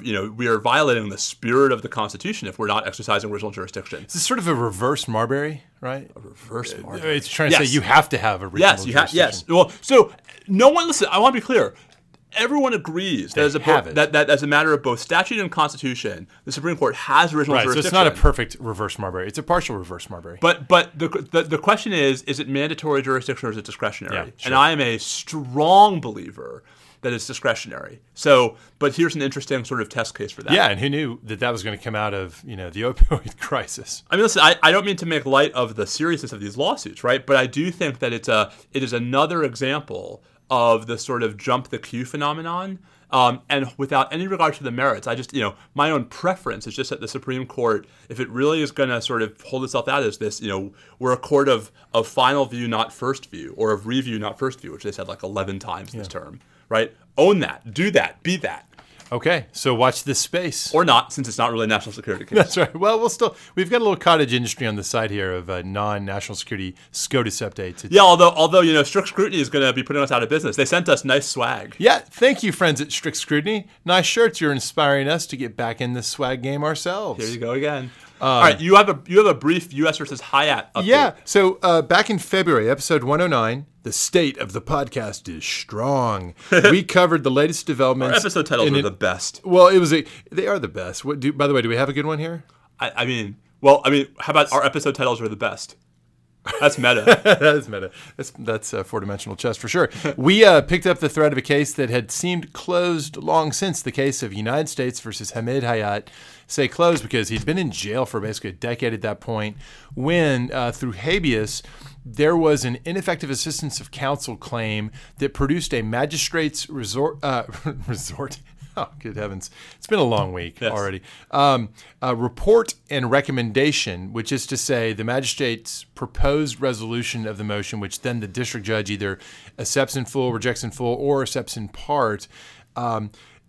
violating the spirit of the Constitution if we're not exercising original jurisdiction. This is sort of a reverse Marbury, right? A reverse Marbury. It's trying to say you have to have original jurisdiction. Yes. Well, so no one, listen, I want to be clear. Everyone agrees that as a matter of both statute and constitution, the Supreme Court has original jurisdiction. So it's not a perfect reverse Marbury. It's a partial reverse Marbury. But the question is it mandatory jurisdiction or is it discretionary? Yeah, sure. And I am a strong believer that it's discretionary. So, but here's an interesting sort of test case for that. Yeah, and who knew that was going to come out of, the opioid crisis? I mean, listen, I don't mean to make light of the seriousness of these lawsuits, right? But I do think that it is another example of the sort of jump the queue phenomenon, and without any regard to the merits. I just, my own preference is just that the Supreme Court, if it really is going to sort of hold itself out as this, we're a court of final view, not first view, or of review, not first view, which they said 11 times this term, right? Own that, do that, be that. Okay, so watch this space. Or not, since it's not really a national security case. That's right. Well, we've got a little cottage industry on the side here of non-national security SCOTUS updates. It's although Strict Scrutiny is going to be putting us out of business. They sent us nice swag. Yeah, thank you, friends at Strict Scrutiny. Nice shirts. You're inspiring us to get back in the swag game ourselves. Here you go again. All right, you have a brief U.S. versus Hayat update. Yeah, so back in February, episode 109, the state of the podcast is strong. We covered the latest developments. Our episode titles are the best. Well, they are the best. What by the way, do we have a good one here? How about our episode titles are the best? That's meta. That is meta. That's four-dimensional chess for sure. We picked up the thread of a case that had seemed closed long since, the case of United States versus Hamid Hayat. Say closed because he'd been in jail for basically a decade at that point when, through habeas, there was an ineffective assistance of counsel claim that produced a magistrate's resort. Oh, good heavens. It's been a long week already. A report and recommendation, which is to say the magistrate's proposed resolution of the motion, which then the district judge either accepts in full, rejects in full, or accepts in part,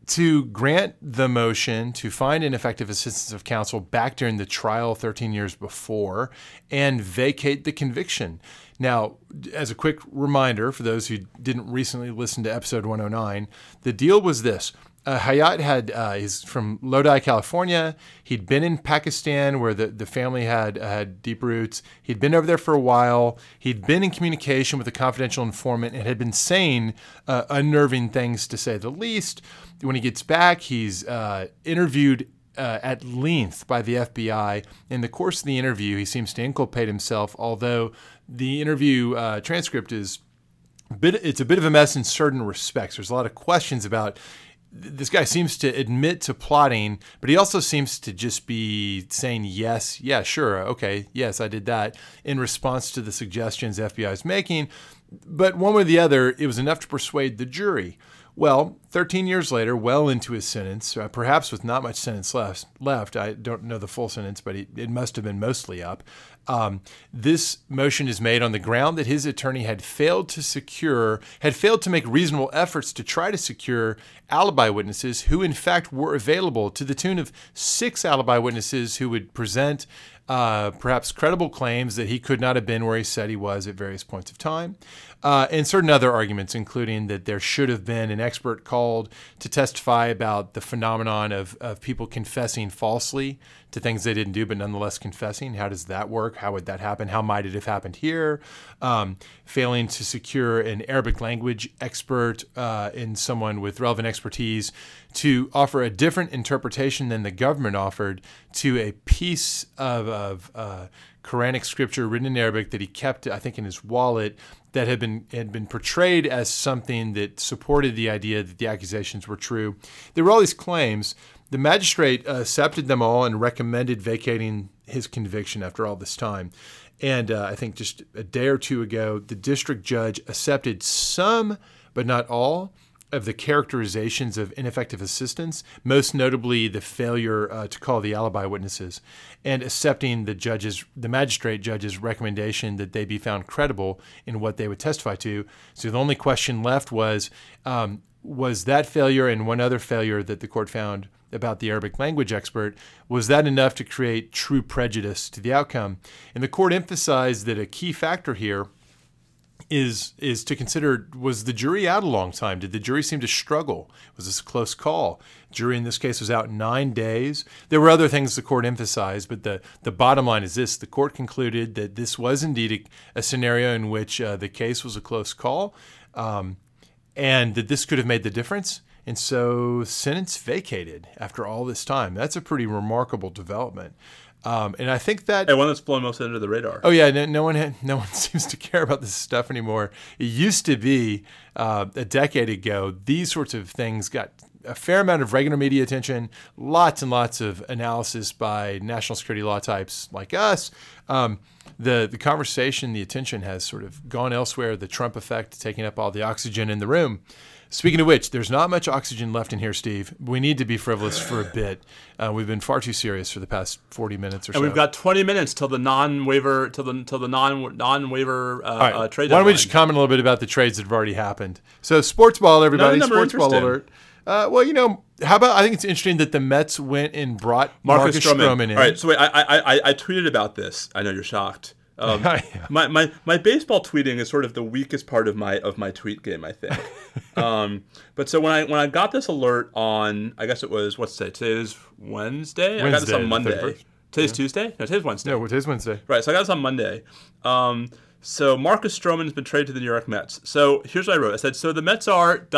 to grant the motion to find ineffective assistance of counsel back during the trial 13 years before and vacate the conviction. Now, as a quick reminder for those who didn't recently listen to episode 109, the deal was this. Hayat he's from Lodi, California. He'd been in Pakistan where the family had deep roots. He'd been over there for a while. He'd been in communication with a confidential informant and had been saying unnerving things, to say the least. When he gets back, he's interviewed at length by the FBI. In the course of the interview, he seems to inculpate himself, although the interview transcript is it's a bit of a mess in certain respects. There's a lot of questions about this guy seems to admit to plotting, but he also seems to just be saying, yes, yeah, sure, okay, yes, I did that, in response to the suggestions the FBI is making. But one way or the other, it was enough to persuade the jury. Well, 13 years later, well into his sentence, perhaps with not much sentence left, I don't know the full sentence, but it must have been mostly up, this motion is made on the ground that his attorney had failed to make reasonable efforts to try to secure alibi witnesses who, in fact, were available, to the tune of 6 alibi witnesses who would present perhaps credible claims that he could not have been where he said he was at various points of time. And certain other arguments, including that there should have been an expert called to testify about the phenomenon of people confessing falsely to things they didn't do, but nonetheless confessing. How does that work? How would that happen? How might it have happened here? Failing to secure an Arabic language expert and someone with relevant expertise to offer a different interpretation than the government offered to a piece of Quranic scripture written in Arabic that he kept, I think, in his wallet, that had been portrayed as something that supported the idea that the accusations were true. There were all these claims. The magistrate accepted them all and recommended vacating his conviction after all this time. And I think just a day or two ago, the district judge accepted some, but not all, of the characterizations of ineffective assistance, most notably the failure to call the alibi witnesses, and accepting the magistrate judge's recommendation that they be found credible in what they would testify to. So the only question left was that failure and one other failure that the court found about the Arabic language expert, was that enough to create true prejudice to the outcome? And the court emphasized that a key factor here is to consider, was the jury out a long time? Did the jury seem to struggle? Was this a close call? Jury in this case was out 9 days. There were other things the court emphasized, but the bottom line is this. The court concluded that this was indeed a scenario in which the case was a close call, and that this could have made the difference. And so sentence vacated after all this time. That's a pretty remarkable development. And I think that one that's blown most under the radar. Oh yeah, no one seems to care about this stuff anymore. It used to be a decade ago, these sorts of things got a fair amount of regular media attention, lots and lots of analysis by national security law types like us. The conversation, the attention has sort of gone elsewhere. The Trump effect taking up all the oxygen in the room. Speaking of which, there's not much oxygen left in here, Steve. We need to be frivolous for a bit. We've been far too serious for the past 40 minutes or so. And we've got 20 minutes till the non-waiver right. Trade deadline. Why don't we just comment a little bit about the trades that have already happened? So sports ball, everybody. Sports ball alert. Well, you know, how about I think it's interesting that the Mets went and brought Marcus Stroman in. All right, so wait, I tweeted about this. I know you're shocked. Yeah. My baseball tweeting is sort of the weakest part of my tweet game, I think. But so when I got this alert on, I guess it was, today is Wednesday? I got this on Monday. Today's Tuesday? No, today's Wednesday. No, today's Wednesday. Right, so I got this on Monday. So Marcus Stroman's been traded to the New York Mets. So here's what I wrote. I said, so the Mets are ...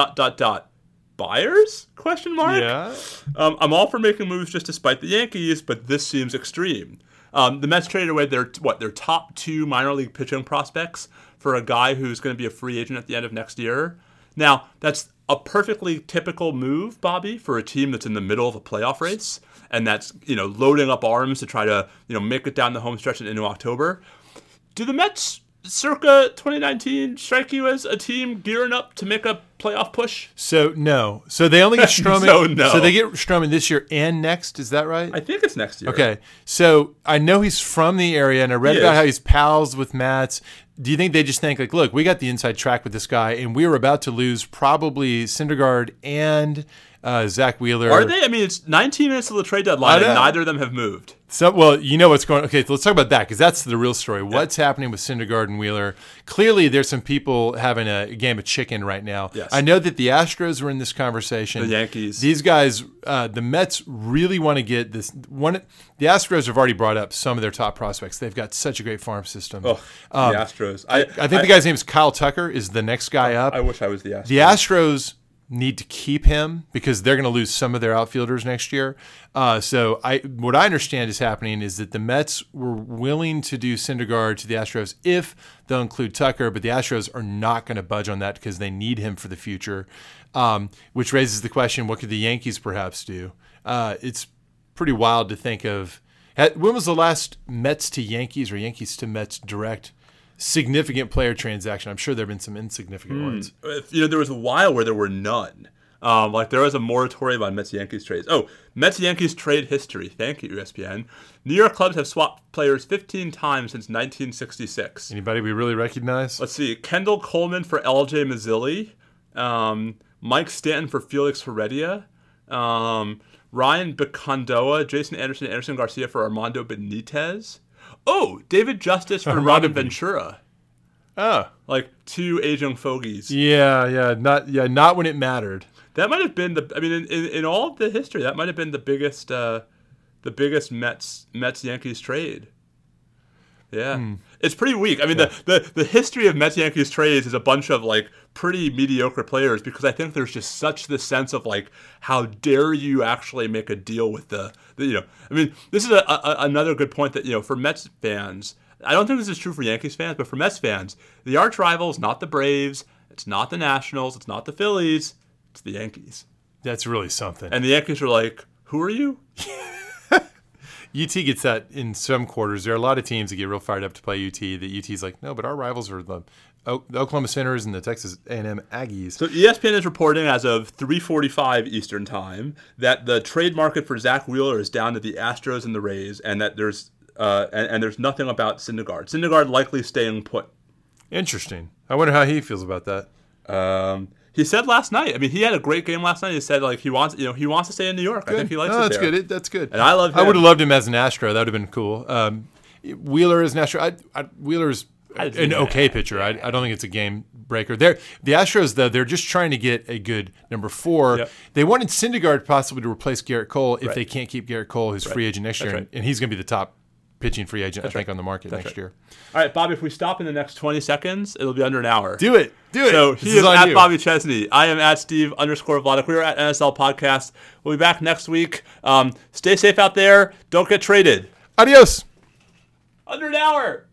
buyers? ? Yeah. I'm all for making moves just to spite the Yankees, but this seems extreme. The Mets traded away their top two minor league pitching prospects for a guy who's going to be a free agent at the end of next year. Now, that's a perfectly typical move, Bobby, for a team that's in the middle of a playoff race, and that's, you know, loading up arms to try to, you know, make it down the home stretch and into October. Do the Mets circa 2019 strike you as a team gearing up to make a playoff push? So no. So they only get Stroman. So they get Stroman this year and next. Is that right? I think it's next year. Okay. So I know he's from the area, and I read about how he's pals with Mats. Do you think they just think, like, look, we got the inside track with this guy, and we were about to lose probably Syndergaard and Zach Wheeler? Are they? I mean, it's 19 minutes till the trade deadline, and neither of them have moved. So, well, you know what's going on. Okay, so let's talk about that, because that's the real story. Yeah. What's happening with Syndergaard and Wheeler? Clearly, there's some people having a game of chicken right now. Yes. I know that the Astros were in this conversation. The Yankees. These guys, the Mets really want to get this one. The Astros have already brought up some of their top prospects. They've got such a great farm system. Oh, the Astros. I think the guy's name is Kyle Tucker, is the next guy up. I wish I was the Astros. The Astros need to keep him because they're going to lose some of their outfielders next year. What I understand is happening is that the Mets were willing to do Syndergaard to the Astros if they'll include Tucker, but the Astros are not going to budge on that because they need him for the future, which raises the question, what could the Yankees perhaps do? It's pretty wild to think of. When was the last Mets to Yankees or Yankees to Mets direct significant player transaction? I'm sure there have been some insignificant ones. You know, there was a while where there were none. Like there was a moratorium on Mets-Yankees trades. Oh, Mets-Yankees trade history. Thank you, ESPN. New York clubs have swapped players 15 times since 1966. Anybody we really recognize? Let's see. Kendall Coleman for LJ Mazzilli. Mike Stanton for Felix Heredia. Ryan Bacondoa, Jason Anderson, and Anderson Garcia for Armando Benitez. Oh, David Justice for Robin Ventura. Oh. Like two age-old fogies. Not when it mattered. That might have been the, I mean, in all of the history, that might have been the biggest Mets-Yankees trade. Yeah. Mm. It's pretty weak. I mean, the history of Mets-Yankees trades is a bunch of, like, pretty mediocre players, because I think there's just such the sense of, like, how dare you actually make a deal with the you know. I mean, this is another good point that, you know, for Mets fans, I don't think this is true for Yankees fans, but for Mets fans, the arch rival is not the Braves, it's not the Nationals, it's not the Phillies, it's the Yankees. That's really something. And the Yankees are like, who are you? UT gets that in some quarters. There are a lot of teams that get real fired up to play UT. The UT's like, no, but our rivals are the Oklahoma Sooners and the Texas A&M Aggies. So ESPN is reporting as of 3:45 Eastern Time that the trade market for Zach Wheeler is down to the Astros and the Rays, and that there's there's nothing about Syndergaard. Syndergaard likely staying put. Interesting. I wonder how he feels about that. He said last night, I mean, he had a great game last night. He said, like, he wants to stay in New York. Good. I think he likes it there. That's good. That's good. And I love him. I would have loved him as an Astro. That would have been cool. Wheeler is an Astro. Wheeler's an okay pitcher. I don't think it's a game breaker. The Astros, though, they're just trying to get a good number 4. Yep. They wanted Syndergaard possibly to replace Garrett Cole if they can't keep Garrett Cole, who's free agent next year. Right. And he's going to be the top pitching free agent, I think, on the market next year. All right, Bobby, if we stop in the next 20 seconds, it'll be under an hour. Do it. So he is at Bobby Chesney. I am at Steve_Vladek. We are at NSL Podcast. We'll be back next week. Stay safe out there. Don't get traded. Adios. Under an hour.